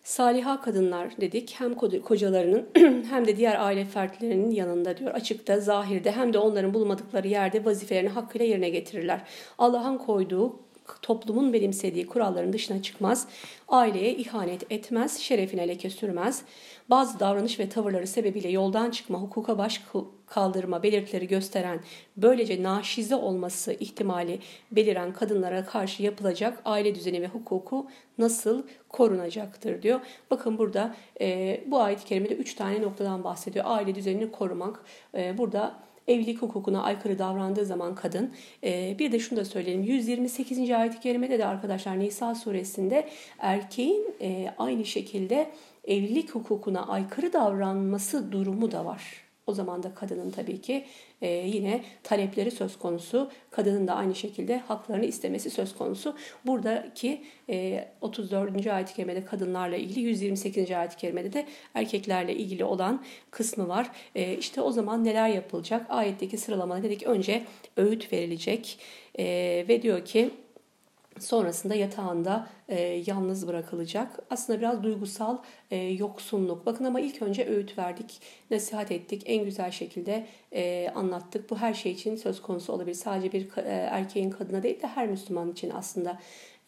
saliha kadınlar dedik hem kocalarının hem de diğer aile fertlerinin yanında diyor açıkta zahirde hem de onların bulmadıkları yerde vazifelerini hakkıyla yerine getirirler. Allah'ın koyduğu toplumun benimsediği kuralların dışına çıkmaz, aileye ihanet etmez, şerefine leke sürmez. Bazı davranış ve tavırları sebebiyle yoldan çıkma, hukuka baş kaldırma belirtileri gösteren, böylece naşize olması ihtimali beliren kadınlara karşı yapılacak aile düzeni ve hukuku nasıl korunacaktır diyor. Bakın burada e, bu ayet-i kerimede üç tane noktadan bahsediyor. Aile düzenini korumak, e, burada evlilik hukukuna aykırı davrandığı zaman kadın. Bir de şunu da söyleyelim. yüz yirmi sekizinci ayet-i kerimede de arkadaşlar Nisa suresinde erkeğin aynı şekilde evlilik hukukuna aykırı davranması durumu da var. O zaman da kadının tabii ki yine talepleri söz konusu. Kadının da aynı şekilde haklarını istemesi söz konusu. Buradaki otuz dördüncü ayet-i kerimede kadınlarla ilgili, yüz yirmi sekizinci ayet-i kerimede de erkeklerle ilgili olan kısmı var. İşte o zaman neler yapılacak? Ayetteki sıralamada dedik önce öğüt verilecek ve diyor ki sonrasında yatağında e, yalnız bırakılacak. Aslında biraz duygusal e, yoksunluk. Bakın ama ilk önce öğüt verdik, nasihat ettik, en güzel şekilde e, anlattık. Bu her şey için söz konusu olabilir. Sadece bir e, erkeğin kadına değil de her Müslüman için aslında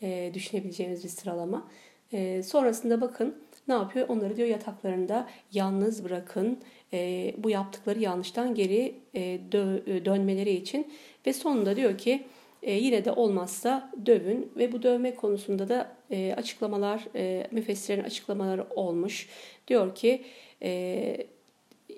e, düşünebileceğiniz bir sıralama. E, sonrasında bakın ne yapıyor? Onları diyor yataklarında yalnız bırakın. E, bu yaptıkları yanlıştan geri e, dö- dönmeleri için. Ve sonunda diyor ki e, yine de olmazsa dövün. Ve bu dövme konusunda da e, açıklamalar, e, müfessirlerin açıklamaları olmuş. Diyor ki e,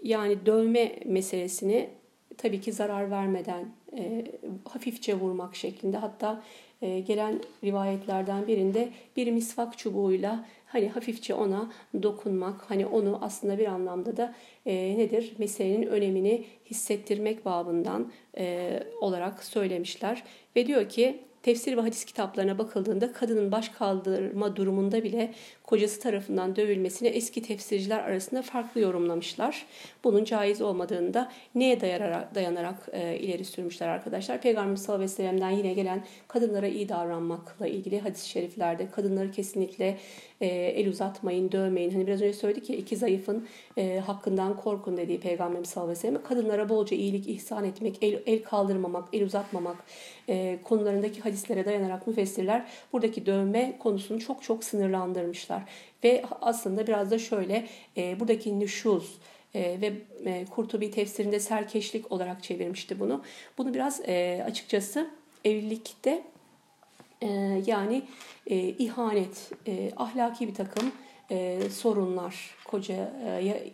yani dövme meselesini tabii ki zarar vermeden e, hafifçe vurmak şeklinde. Hatta e, gelen rivayetlerden birinde bir misvak çubuğuyla hani hafifçe ona dokunmak, hani onu aslında bir anlamda da e, nedir? Meselenin önemini hissettirmek babından e, olarak söylemişler. Ve diyor ki tefsir ve hadis kitaplarına bakıldığında kadının baş kaldırma durumunda bile kocası tarafından dövülmesini eski tefsirciler arasında farklı yorumlamışlar. Bunun caiz olmadığını da neye dayanarak, dayanarak e, ileri sürmüşler arkadaşlar. Peygamberimiz sallallahu aleyhi ve sellem'den yine gelen kadınlara iyi davranmakla ilgili hadis-i şeriflerde kadınları kesinlikle e, el uzatmayın, dövmeyin. Hani biraz önce söyledik ya, iki zayıfın e, hakkından korkun dediği Peygamberimiz sallallahu aleyhi ve sellem. Kadınlara bolca iyilik ihsan etmek, el, el kaldırmamak, el uzatmamak e, konularındaki hadislere dayanarak müfessirler buradaki dövme konusunu çok çok sınırlandırmışlar. Ve aslında biraz da şöyle e, buradaki nüşuz e, ve e, Kurtubi tefsirinde serkeşlik olarak çevirmişti bunu. Bunu biraz e, açıkçası evlilikte e, yani e, ihanet, e, ahlaki bir takım e, sorunlar, kocaya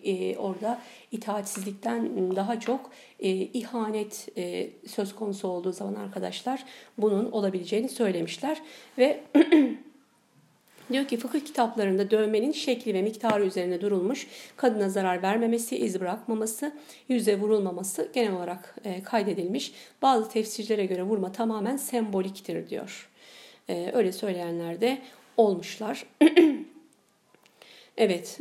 e, orada itaatsizlikten daha çok e, ihanet e, söz konusu olduğu zaman arkadaşlar bunun olabileceğini söylemişler ve diyor ki fıkıh kitaplarında dövmenin şekli ve miktarı üzerine durulmuş, kadına zarar vermemesi, iz bırakmaması, yüze vurulmaması genel olarak e, kaydedilmiş. Bazı tefsircilere göre vurma tamamen semboliktir diyor. E, öyle söyleyenler de olmuşlar. Evet,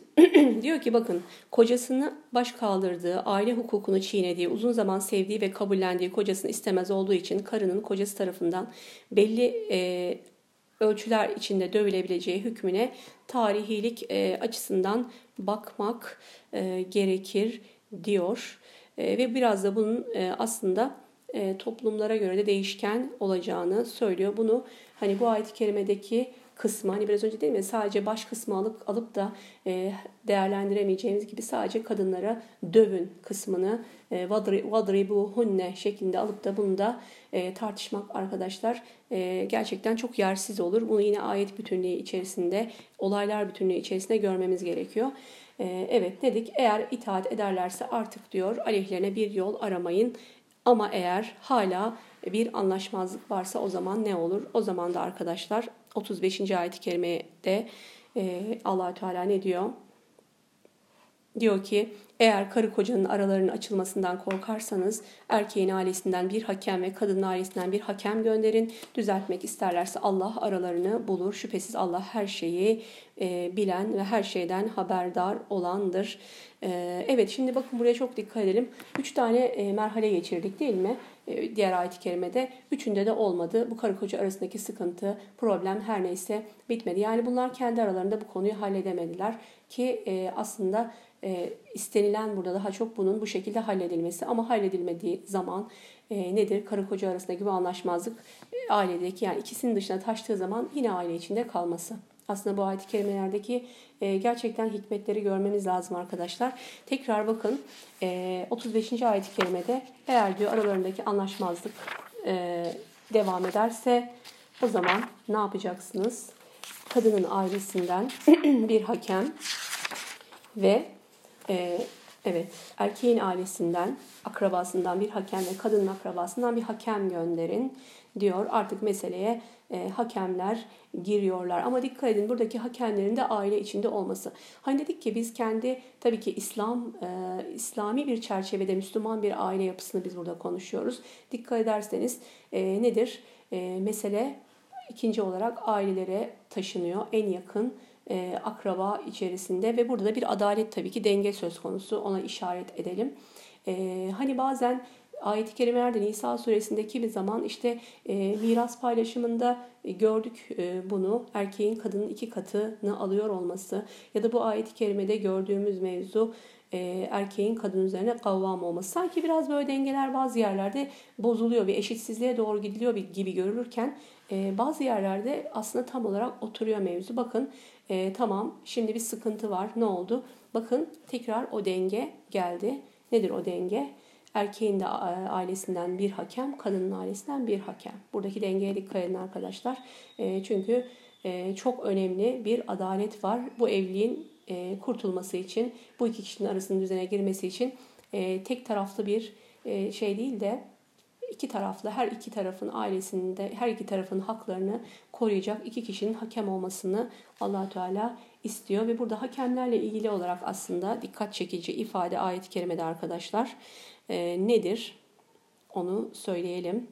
diyor ki bakın kocasını baş kaldırdığı, aile hukukunu çiğnediği, uzun zaman sevdiği ve kabullendiği kocasını istemez olduğu için karının kocası tarafından belli E, ölçüler içinde dövülebileceği hükmüne tarihilik e, açısından bakmak e, gerekir diyor. E, ve biraz da bunun e, aslında e, toplumlara göre de değişken olacağını söylüyor. Bunu hani bu ayet-i kerimedeki kısmı, hani biraz önce değil mi, sadece baş kısmı alıp, alıp da e, değerlendiremeyeceğimiz gibi sadece kadınlara dövün kısmını e, vadribuhunne şeklinde alıp da bunu da e, tartışmak arkadaşlar e, gerçekten çok yersiz olur. Bunu yine ayet bütünlüğü içerisinde, olaylar bütünlüğü içerisinde görmemiz gerekiyor. E, evet dedik, eğer itaat ederlerse artık diyor aleyhlerine bir yol aramayın, ama eğer hala bir anlaşmazlık varsa o zaman ne olur? O zaman da arkadaşlar otuz beşinci ayet-i kerimede e, Allah-u Teala ne diyor? Diyor ki eğer karı kocanın aralarının açılmasından korkarsanız erkeğin ailesinden bir hakem ve kadının ailesinden bir hakem gönderin. Düzeltmek isterlerse Allah aralarını bulur. Şüphesiz Allah her şeyi e, bilen ve her şeyden haberdar olandır. E, evet şimdi bakın buraya çok dikkat edelim. Üç tane e, merhale geçirdik değil mi? E, diğer ayet-i kerimede. Üçünde de olmadı. Bu karı koca arasındaki sıkıntı, problem her neyse bitmedi. Yani bunlar kendi aralarında bu konuyu halledemediler ki e, aslında E, istenilen burada daha çok bunun bu şekilde halledilmesi, ama halledilmediği zaman e, nedir? Karı koca arasındaki bu anlaşmazlık e, ailedeki, yani ikisinin dışına taştığı zaman yine aile içinde kalması. Aslında bu ayet-i kerimelerdeki e, gerçekten hikmetleri görmemiz lazım arkadaşlar. Tekrar bakın e, otuz beşinci ayet-i kerimede eğer diyor aralarındaki anlaşmazlık e, devam ederse o zaman ne yapacaksınız? Kadının ailesinden bir hakem ve Ee, evet, erkeğin ailesinden, akrabasından bir hakem ve kadının akrabasından bir hakem gönderin diyor. Artık meseleye e, hakemler giriyorlar. Ama dikkat edin buradaki hakemlerin de aile içinde olması. Hani dedik ki biz kendi tabii ki İslam, e, İslami bir çerçevede Müslüman bir aile yapısını biz burada konuşuyoruz. Dikkat ederseniz e, nedir? E, mesele ikinci olarak ailelere taşınıyor, en yakın E, akraba içerisinde ve burada da bir adalet, tabii ki denge söz konusu, ona işaret edelim. E, hani bazen ayet-i kerimelerde Nisa suresindeki bir zaman işte e, miras paylaşımında e, gördük e, bunu, erkeğin kadının iki katını alıyor olması ya da bu ayet-i kerimede gördüğümüz mevzu e, erkeğin kadın üzerine kavvam olması. Sanki biraz böyle dengeler bazı yerlerde bozuluyor ve eşitsizliğe doğru gidiliyor gibi görülürken e, bazı yerlerde aslında tam olarak oturuyor mevzu. Bakın e, tamam şimdi bir sıkıntı var, ne oldu? Bakın tekrar o denge geldi. Nedir o denge? Erkeğin de ailesinden bir hakem, kadının ailesinden bir hakem. Buradaki dengeye dikkat edin arkadaşlar. E, çünkü e, çok önemli bir adalet var. Bu evliliğin e, kurtulması için, bu iki kişinin arasının düzene girmesi için e, tek taraflı bir e, şey değil de iki taraflı, her iki tarafın ailesinde, her iki tarafın haklarını koruyacak iki kişinin hakem olmasını Allah-u Teala istiyor. Ve burada hakemlerle ilgili olarak aslında dikkat çekici ifade ayet-i kerimede arkadaşlar. E, nedir? Onu söyleyelim.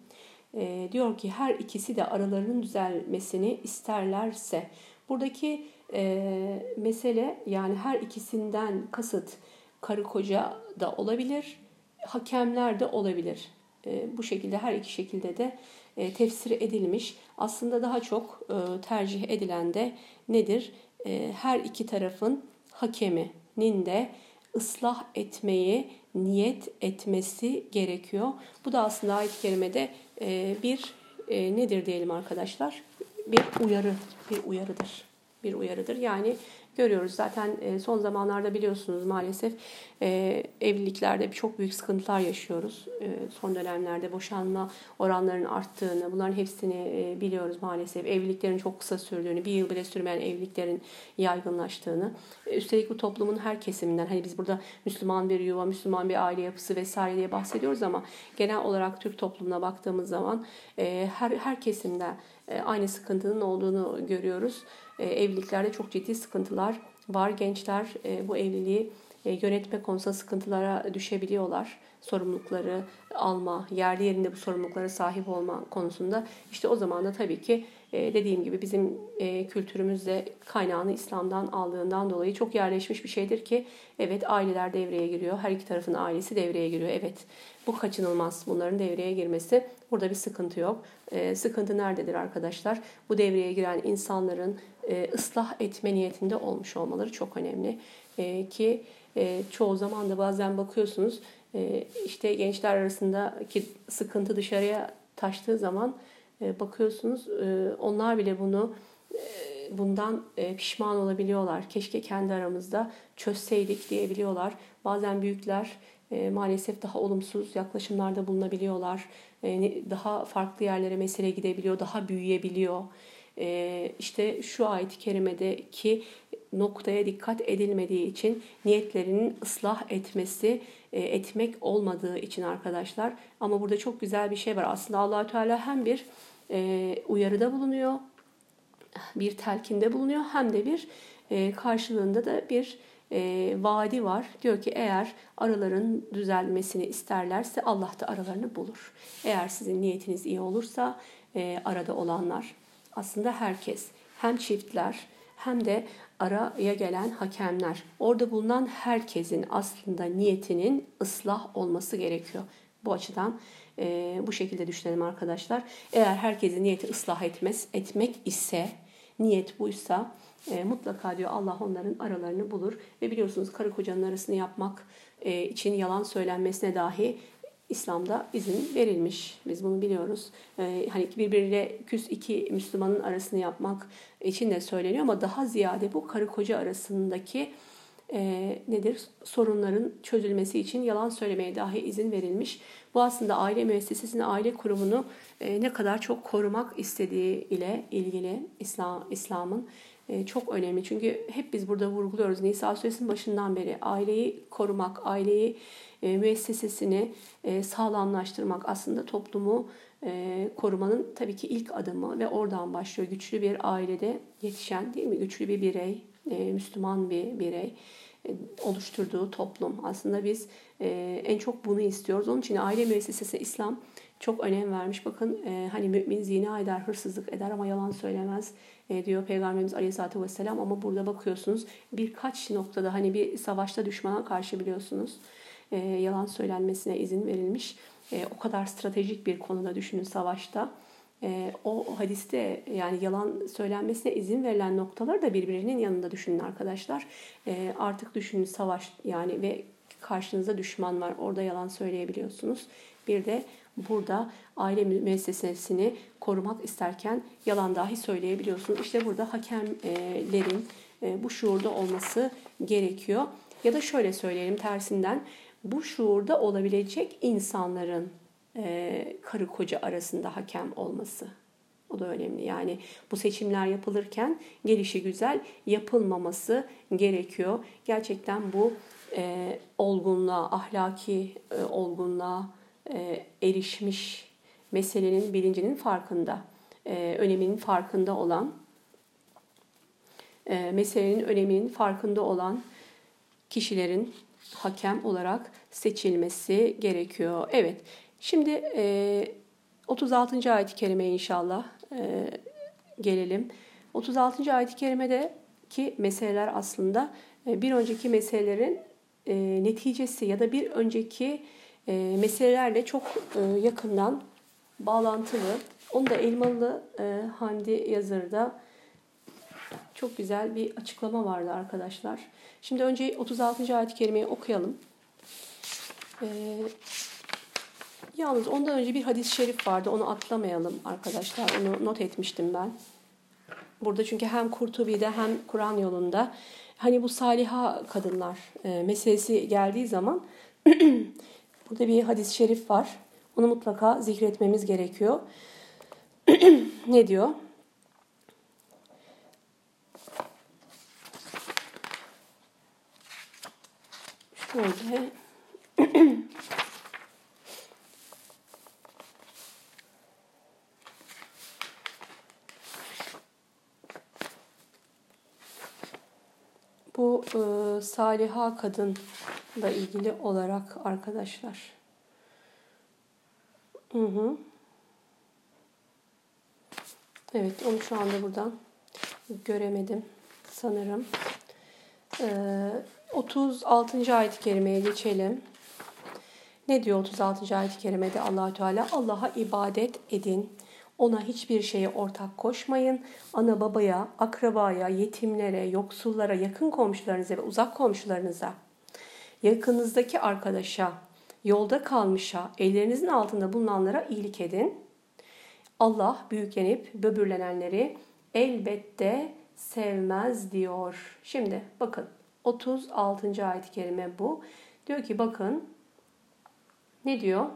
E, diyor ki her ikisi de aralarının düzelmesini isterlerse. Buradaki e, mesele, yani her ikisinden kasıt karı koca da olabilir, hakemler de olabilir. E, bu şekilde her iki şekilde de e, tefsir edilmiş. Aslında daha çok e, tercih edilen de nedir? E, her iki tarafın hakeminin de ıslah etmeyi niyet etmesi gerekiyor. Bu da aslında ayet-i kerimede e, bir e, nedir diyelim arkadaşlar? Bir uyarı, bir uyarıdır. Bir uyarıdır. Yani görüyoruz zaten e, son zamanlarda biliyorsunuz maalesef e, evliliklerde çok büyük sıkıntılar yaşıyoruz. E, son dönemlerde boşanma oranlarının arttığını, bunların hepsini e, biliyoruz maalesef. Evliliklerin çok kısa sürdüğünü, bir yıl bile sürmeyen evliliklerin yaygınlaştığını. E, üstelik bu toplumun her kesiminden, hani biz burada Müslüman bir yuva, Müslüman bir aile yapısı vesaire diye bahsediyoruz ama genel olarak Türk toplumuna baktığımız zaman e, her her kesimden e, aynı sıkıntının olduğunu görüyoruz. E, evliliklerde çok ciddi sıkıntılar var. Gençler e, bu evliliği e, yönetme konusunda sıkıntılara düşebiliyorlar. Sorumlulukları alma, yerli yerinde bu sorumluluklara sahip olma konusunda. İşte o zaman da tabii ki e, dediğim gibi bizim e, kültürümüzde kaynağını İslam'dan aldığından dolayı çok yerleşmiş bir şeydir ki evet aileler devreye giriyor. Her iki tarafın ailesi devreye giriyor. Evet bu kaçınılmaz, bunların devreye girmesi. Burada bir sıkıntı yok. E, sıkıntı nerededir arkadaşlar? Bu devreye giren insanların e, ıslah etme niyetinde olmuş olmaları çok önemli. E, ki e, çoğu zaman da bazen bakıyorsunuz e, işte gençler arasındaki sıkıntı dışarıya taştığı zaman e, bakıyorsunuz e, onlar bile bunu e, bundan e, pişman olabiliyorlar. Keşke kendi aramızda çözseydik diyebiliyorlar. Bazen büyükler e, maalesef daha olumsuz yaklaşımlarda bulunabiliyorlar. Daha farklı yerlere mesele gidebiliyor, daha büyüyebiliyor. İşte şu ayet-i kerimedeki noktaya dikkat edilmediği için, niyetlerinin ıslah etmesi, etmek olmadığı için arkadaşlar. Ama burada çok güzel bir şey var. Aslında Allah-u Teala hem bir uyarıda bulunuyor, bir telkinde bulunuyor, hem de bir karşılığında da bir E, vaadi var. Diyor ki eğer araların düzelmesini isterlerse Allah da aralarını bulur. Eğer sizin niyetiniz iyi olursa e, arada olanlar, aslında herkes, hem çiftler hem de araya gelen hakemler, orada bulunan herkesin aslında niyetinin ıslah olması gerekiyor. Bu açıdan e, bu şekilde düşünelim arkadaşlar. Eğer herkesin niyeti ıslah etmez, etmek ise, niyet buysa E, mutlaka diyor Allah onların aralarını bulur. Ve biliyorsunuz karı kocanın arasını yapmak e, için yalan söylenmesine dahi İslam'da izin verilmiş. Biz bunu biliyoruz. E, hani birbiriyle küs iki Müslümanın arasını yapmak için de söyleniyor ama daha ziyade bu karı koca arasındaki e, nedir? sorunların çözülmesi için yalan söylemeye dahi izin verilmiş. Bu aslında aile müessesesini, aile kurumunu e, ne kadar çok korumak istediği ile ilgili İslam, İslam'ın. Çok önemli çünkü hep biz burada vurguluyoruz. Nisa suresinin başından beri aileyi korumak, aileyi müessesesini sağlamlaştırmak aslında toplumu korumanın tabii ki ilk adımı ve oradan başlıyor. Güçlü bir ailede yetişen, değil mi? Güçlü bir birey, Müslüman bir birey oluşturduğu toplum. Aslında biz en çok bunu istiyoruz. Onun için aile müessesesine İslam çok önem vermiş. Bakın hani mümin zina eder, hırsızlık eder ama yalan söylemez diyor Peygamberimiz Aleyhisselatü Vesselam. Ama burada bakıyorsunuz birkaç noktada hani bir savaşta düşmana karşı biliyorsunuz yalan söylenmesine izin verilmiş. O kadar stratejik bir konuda düşünün savaşta. e, o hadiste yani yalan söylenmesine izin verilen noktalar da birbirinin yanında düşünün arkadaşlar. E, artık düşünün savaş yani ve karşınızda düşman var. Orada yalan söyleyebiliyorsunuz. Bir de burada aile müessesesini korumak isterken yalan dahi söyleyebiliyorsunuz. İşte burada hakemlerin bu şuurda olması gerekiyor. Ya da şöyle söyleyelim tersinden. Bu şuurda olabilecek insanların karı koca arasında hakem olması. O da önemli. Yani bu seçimler yapılırken gelişigüzel yapılmaması gerekiyor. Gerçekten bu e, olgunluğa, ahlaki e, olgunluğa e, erişmiş meselenin bilincinin farkında, e, öneminin farkında olan, e, meselenin öneminin farkında olan kişilerin hakem olarak seçilmesi gerekiyor. Evet, şimdi e, otuz altıncı ayet-i kerimeye inşallah e, gelelim. otuz altıncı ayet-i kerimedeki meseleler aslında e, bir önceki meselelerin e, neticesi ya da bir önceki e, meselelerle çok e, yakından bağlantılı. Onu da Elmalı e, Hamdi Yazır'da çok güzel bir açıklama vardı arkadaşlar. Şimdi önce otuz altıncı ayet-i kerimeyi okuyalım. E, Yalnız ondan önce bir hadis-i şerif vardı. Onu atlamayalım arkadaşlar. Onu not etmiştim ben. Burada çünkü hem Kurtubi'de hem Kur'an yolunda hani bu saliha kadınlar meselesi geldiği zaman burada bir hadis-i şerif var. Onu mutlaka zikretmemiz gerekiyor. Ne diyor? Şöyle... Bu e, saliha kadınla ilgili olarak arkadaşlar. Hı hı. Evet, onu şu anda buradan göremedim sanırım. E, otuz altıncı ayet-i kerimeye geçelim. Ne diyor otuz altıncı ayet-i kerimede Allah-u Teala? Allah'a ibadet edin. Ona hiçbir şeye ortak koşmayın. Ana babaya, akrabaya, yetimlere, yoksullara, yakın komşularınıza ve uzak komşularınıza, yakınızdaki arkadaşa, yolda kalmışa, ellerinizin altında bulunanlara iyilik edin. Allah büyüklenip böbürlenenleri elbette sevmez diyor. Şimdi bakın otuz altıncı ayet-i kerime bu. Diyor ki bakın ne diyor?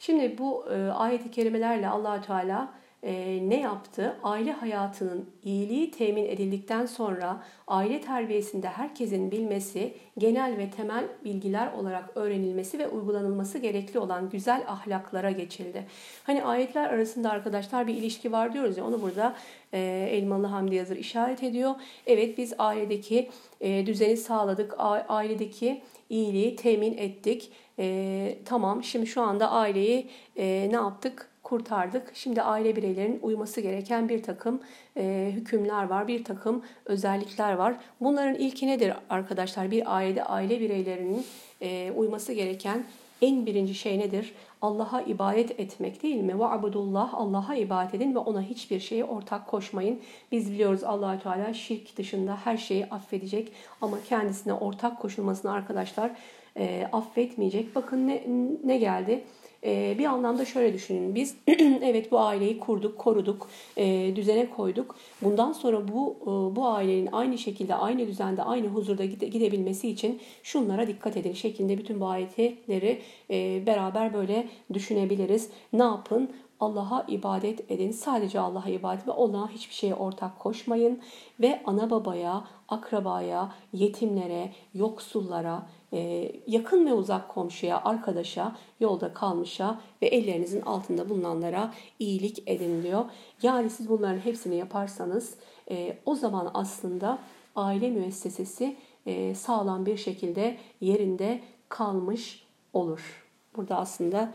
Şimdi bu e, ayet-i kerimelerle Allah-u Teala e, ne yaptı? Aile hayatının iyiliği temin edildikten sonra aile terbiyesinde herkesin bilmesi, genel ve temel bilgiler olarak öğrenilmesi ve uygulanılması gerekli olan güzel ahlaklara geçildi. Hani ayetler arasında arkadaşlar bir ilişki var diyoruz ya, onu burada e, Elmalı Hamdi Yazır işaret ediyor. Evet, biz ailedeki e, düzeni sağladık, a- ailedeki iyiliği temin ettik. Ee, tamam, şimdi şu anda aileyi e, ne yaptık? Kurtardık. Şimdi aile bireylerinin uyması gereken bir takım e, hükümler var, bir takım özellikler var. Bunların ilki nedir arkadaşlar? Bir ailede aile bireylerinin e, uyması gereken en birinci şey nedir? Allah'a ibadet etmek değil mi? Ve abdullah, Allah'a ibadet edin ve ona hiçbir şeye ortak koşmayın. Biz biliyoruz Allah-u Teala şirk dışında her şeyi affedecek ama kendisine ortak koşulmasını arkadaşlar E, affetmeyecek. Bakın ne, ne geldi? E, bir anlamda şöyle düşünün. Biz evet bu aileyi kurduk, koruduk, e, düzene koyduk. Bundan sonra bu e, bu ailenin aynı şekilde, aynı düzende, aynı huzurda gide, gidebilmesi için şunlara dikkat edin şeklinde bütün bu ayetleri e, beraber böyle düşünebiliriz. Ne yapın? Allah'a ibadet edin. Sadece Allah'a ibadet ve ona hiçbir şeye ortak koşmayın. Ve ana babaya, akrabaya, yetimlere, yoksullara, yakın ve uzak komşuya, arkadaşa, yolda kalmışa ve ellerinizin altında bulunanlara iyilik edin diyor. Yani siz bunların hepsini yaparsanız o zaman aslında aile müessesesi sağlam bir şekilde yerinde kalmış olur. Burada aslında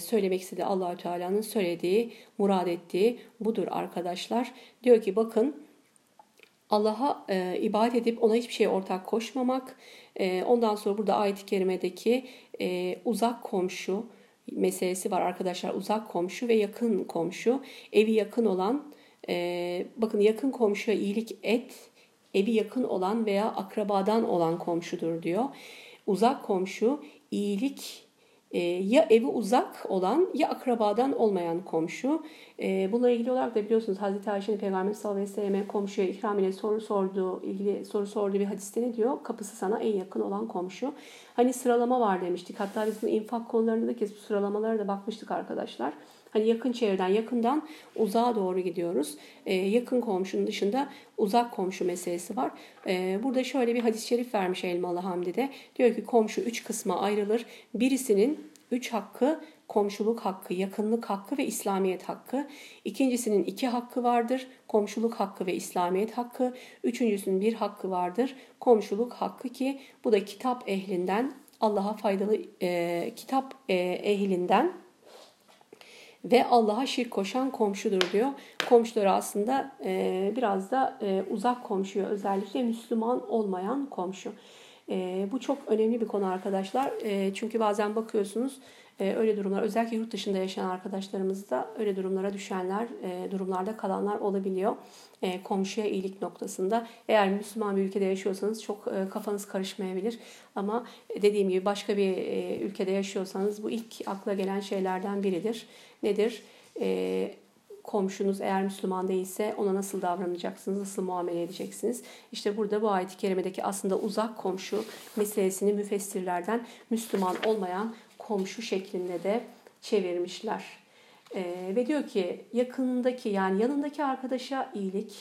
söylemek istediği, Allah-u Teala'nın söylediği, murad ettiği budur arkadaşlar. Diyor ki bakın Allah'a e, ibadet edip ona hiçbir şeye ortak koşmamak. E, ondan sonra burada ayet-i kerimedeki e, uzak komşu, meselesi var arkadaşlar. Uzak komşu ve yakın komşu. Evi yakın olan, e, bakın yakın komşuya iyilik et, evi yakın olan veya akrabadan olan komşudur diyor. Uzak komşu, iyilik e, ya evi uzak olan ya akrabadan olmayan komşu. E, bununla ilgili olarak da biliyorsunuz Hazreti Ayşe'nin Peygamberimiz sallallahu aleyhi ve sellem'e komşuya ikram ile soru sorduğu, ilgili soru sorduğu bir hadiste ne diyor? Kapısı sana en yakın olan komşu. Hani sıralama var demiştik. Hatta biz bu infak konularındaki sıralamalara da bakmıştık arkadaşlar. Hani yakın çevreden, yakından uzağa doğru gidiyoruz. Ee, yakın komşunun dışında uzak komşu meselesi var. Ee, burada şöyle bir hadis-i şerif vermiş Elmalı Hamdi'de. Diyor ki komşu üç kısma ayrılır. Birisinin üç hakkı, komşuluk hakkı, yakınlık hakkı ve İslamiyet hakkı. İkincisinin iki hakkı vardır. Komşuluk hakkı ve İslamiyet hakkı. Üçüncüsünün bir hakkı vardır. Komşuluk hakkı ki bu da kitap ehlinden, Allah'a faydalı e, kitap e, ehlinden ve Allah'a şirk koşan komşudur diyor. Komşuları aslında e, biraz da e, uzak komşuya, özellikle Müslüman olmayan komşu. E, bu çok önemli bir konu arkadaşlar. E, çünkü bazen bakıyorsunuz e, öyle durumlar, özellikle yurt dışında yaşayan arkadaşlarımızda öyle durumlara düşenler, e, durumlarda kalanlar olabiliyor. E, komşuya iyilik noktasında. Eğer Müslüman bir ülkede yaşıyorsanız çok e, kafanız karışmayabilir. Ama dediğim gibi başka bir e, ülkede yaşıyorsanız bu ilk akla gelen şeylerden biridir. Nedir? E, komşunuz eğer Müslüman değilse ona nasıl davranacaksınız, nasıl muamele edeceksiniz? İşte burada bu ayet-i kerimedeki aslında uzak komşu meselesini müfessirlerden Müslüman olmayan komşu şeklinde de çevirmişler. E, ve diyor ki yakındaki, yani yanındaki arkadaşa iyilik.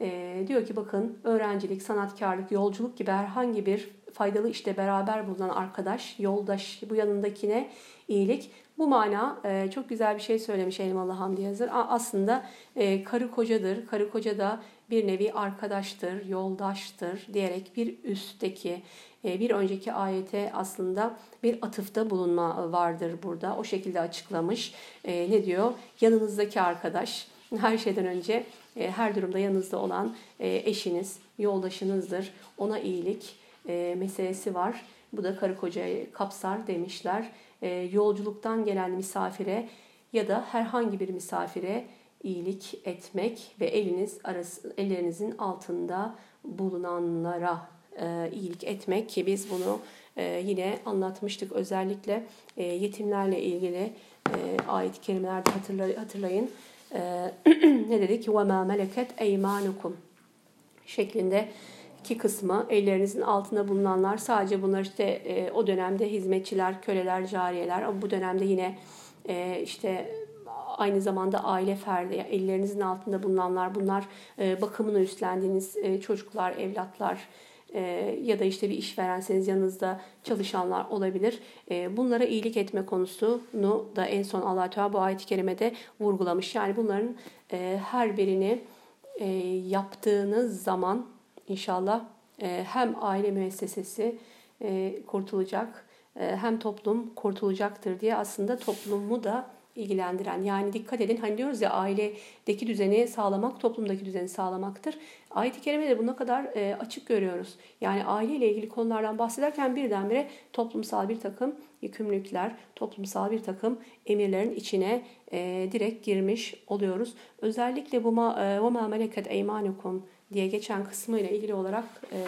E, diyor ki bakın öğrencilik, sanatkarlık, yolculuk gibi herhangi bir faydalı işte beraber bulunan arkadaş, yoldaş, bu yanındakine iyilik. Bu mana e, çok güzel bir şey söylemiş Elmalı Hamdi Yazır. Aslında e, karı kocadır. Karı koca da bir nevi arkadaştır, yoldaştır diyerek bir üstteki, e, bir önceki ayete aslında bir atıfta bulunma vardır burada. O şekilde açıklamış. E, ne diyor? Yanınızdaki arkadaş. Her şeyden önce e, her durumda yanınızda olan e, eşiniz, yoldaşınızdır. Ona iyilik e, meselesi var. Bu da karı kocayı kapsar demişler. E, yolculuktan gelen misafire ya da herhangi bir misafire iyilik etmek ve eliniz arası, ellerinizin altında bulunanlara e, iyilik etmek ki biz bunu e, yine anlatmıştık. Özellikle e, yetimlerle ilgili e, ayet-i kerimelerde hatırla, hatırlayın. E, ne dedik? وَمَا مَلَكَتْ اَيْمَانُكُمْ şeklinde. İki kısmı ellerinizin altında bulunanlar, sadece bunlar işte e, o dönemde hizmetçiler, köleler, cariyeler, ama bu dönemde yine e, işte aynı zamanda aile ferdi, ellerinizin altında bulunanlar, bunlar e, bakımını üstlendiğiniz e, çocuklar, evlatlar e, ya da işte bir işverenseniz yanınızda çalışanlar olabilir. E, bunlara iyilik etme konusunu da en son Allah-u Teala bu ayet-i kerimede vurgulamış. Yani bunların e, her birini e, yaptığınız zaman İnşallah hem aile müessesesi kurtulacak hem toplum kurtulacaktır diye aslında toplumu da ilgilendiren. Yani dikkat edin, hani diyoruz ya ailedeki düzeni sağlamak toplumdaki düzeni sağlamaktır. Ayet-i kerimede buna kadar açık görüyoruz. Yani aileyle ilgili konulardan bahsederken birdenbire toplumsal bir takım yükümlülükler, toplumsal bir takım emirlerin içine direkt girmiş oluyoruz. Özellikle bu وَمَا مَلَكَتْ اَيْمَانُكُمْ diye geçen kısmıyla ilgili olarak e,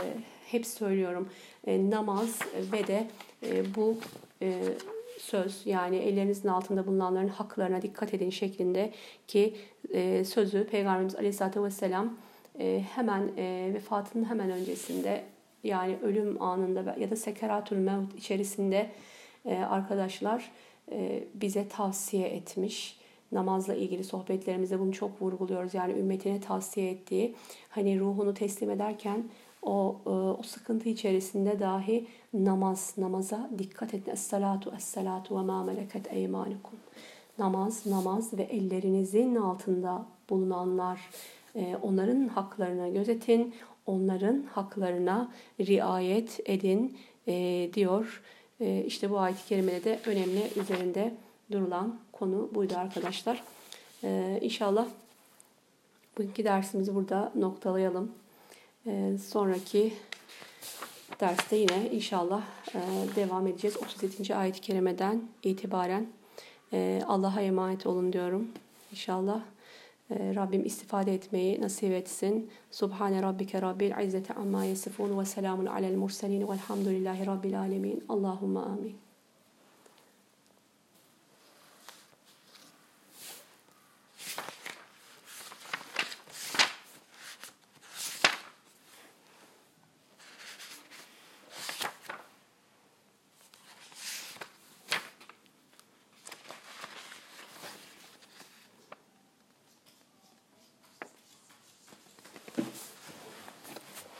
hep söylüyorum e, namaz ve de e, bu e, söz, yani ellerinizin altında bulunanların haklarına dikkat edin şeklindeki e, sözü Peygamberimiz Aleyhisselatü Vesselam e, hemen e, vefatının hemen öncesinde, yani ölüm anında ya da sekeratül mevt içerisinde e, arkadaşlar e, bize tavsiye etmiş. Namazla ilgili sohbetlerimizde bunu çok vurguluyoruz. Yani ümmetine tavsiye ettiği, hani ruhunu teslim ederken o o sıkıntı içerisinde dahi namaz, namaza dikkat edin. Es-salatu es-salatu ve ma malakat eymanukum. Namaz, namaz ve ellerinizin altında bulunanlar, onların haklarına gözetin, onların haklarına riayet edin diyor. İşte bu ayet-i kerimede de önemli üzerinde durulan konu buydu arkadaşlar. Ee, inşallah bugünkü dersimizi burada noktalayalım. Ee, sonraki derste yine inşallah e, devam edeceğiz. otuz yedinci ayet-i kerimeden itibaren. e, Allah'a emanet olun diyorum. İnşallah e, Rabbim istifade etmeyi nasip etsin. Subhane rabbike rabbil izzeti amma yasifun ve selamun alel murselin velhamdülillahi rabbil alemin. Allahumma amin.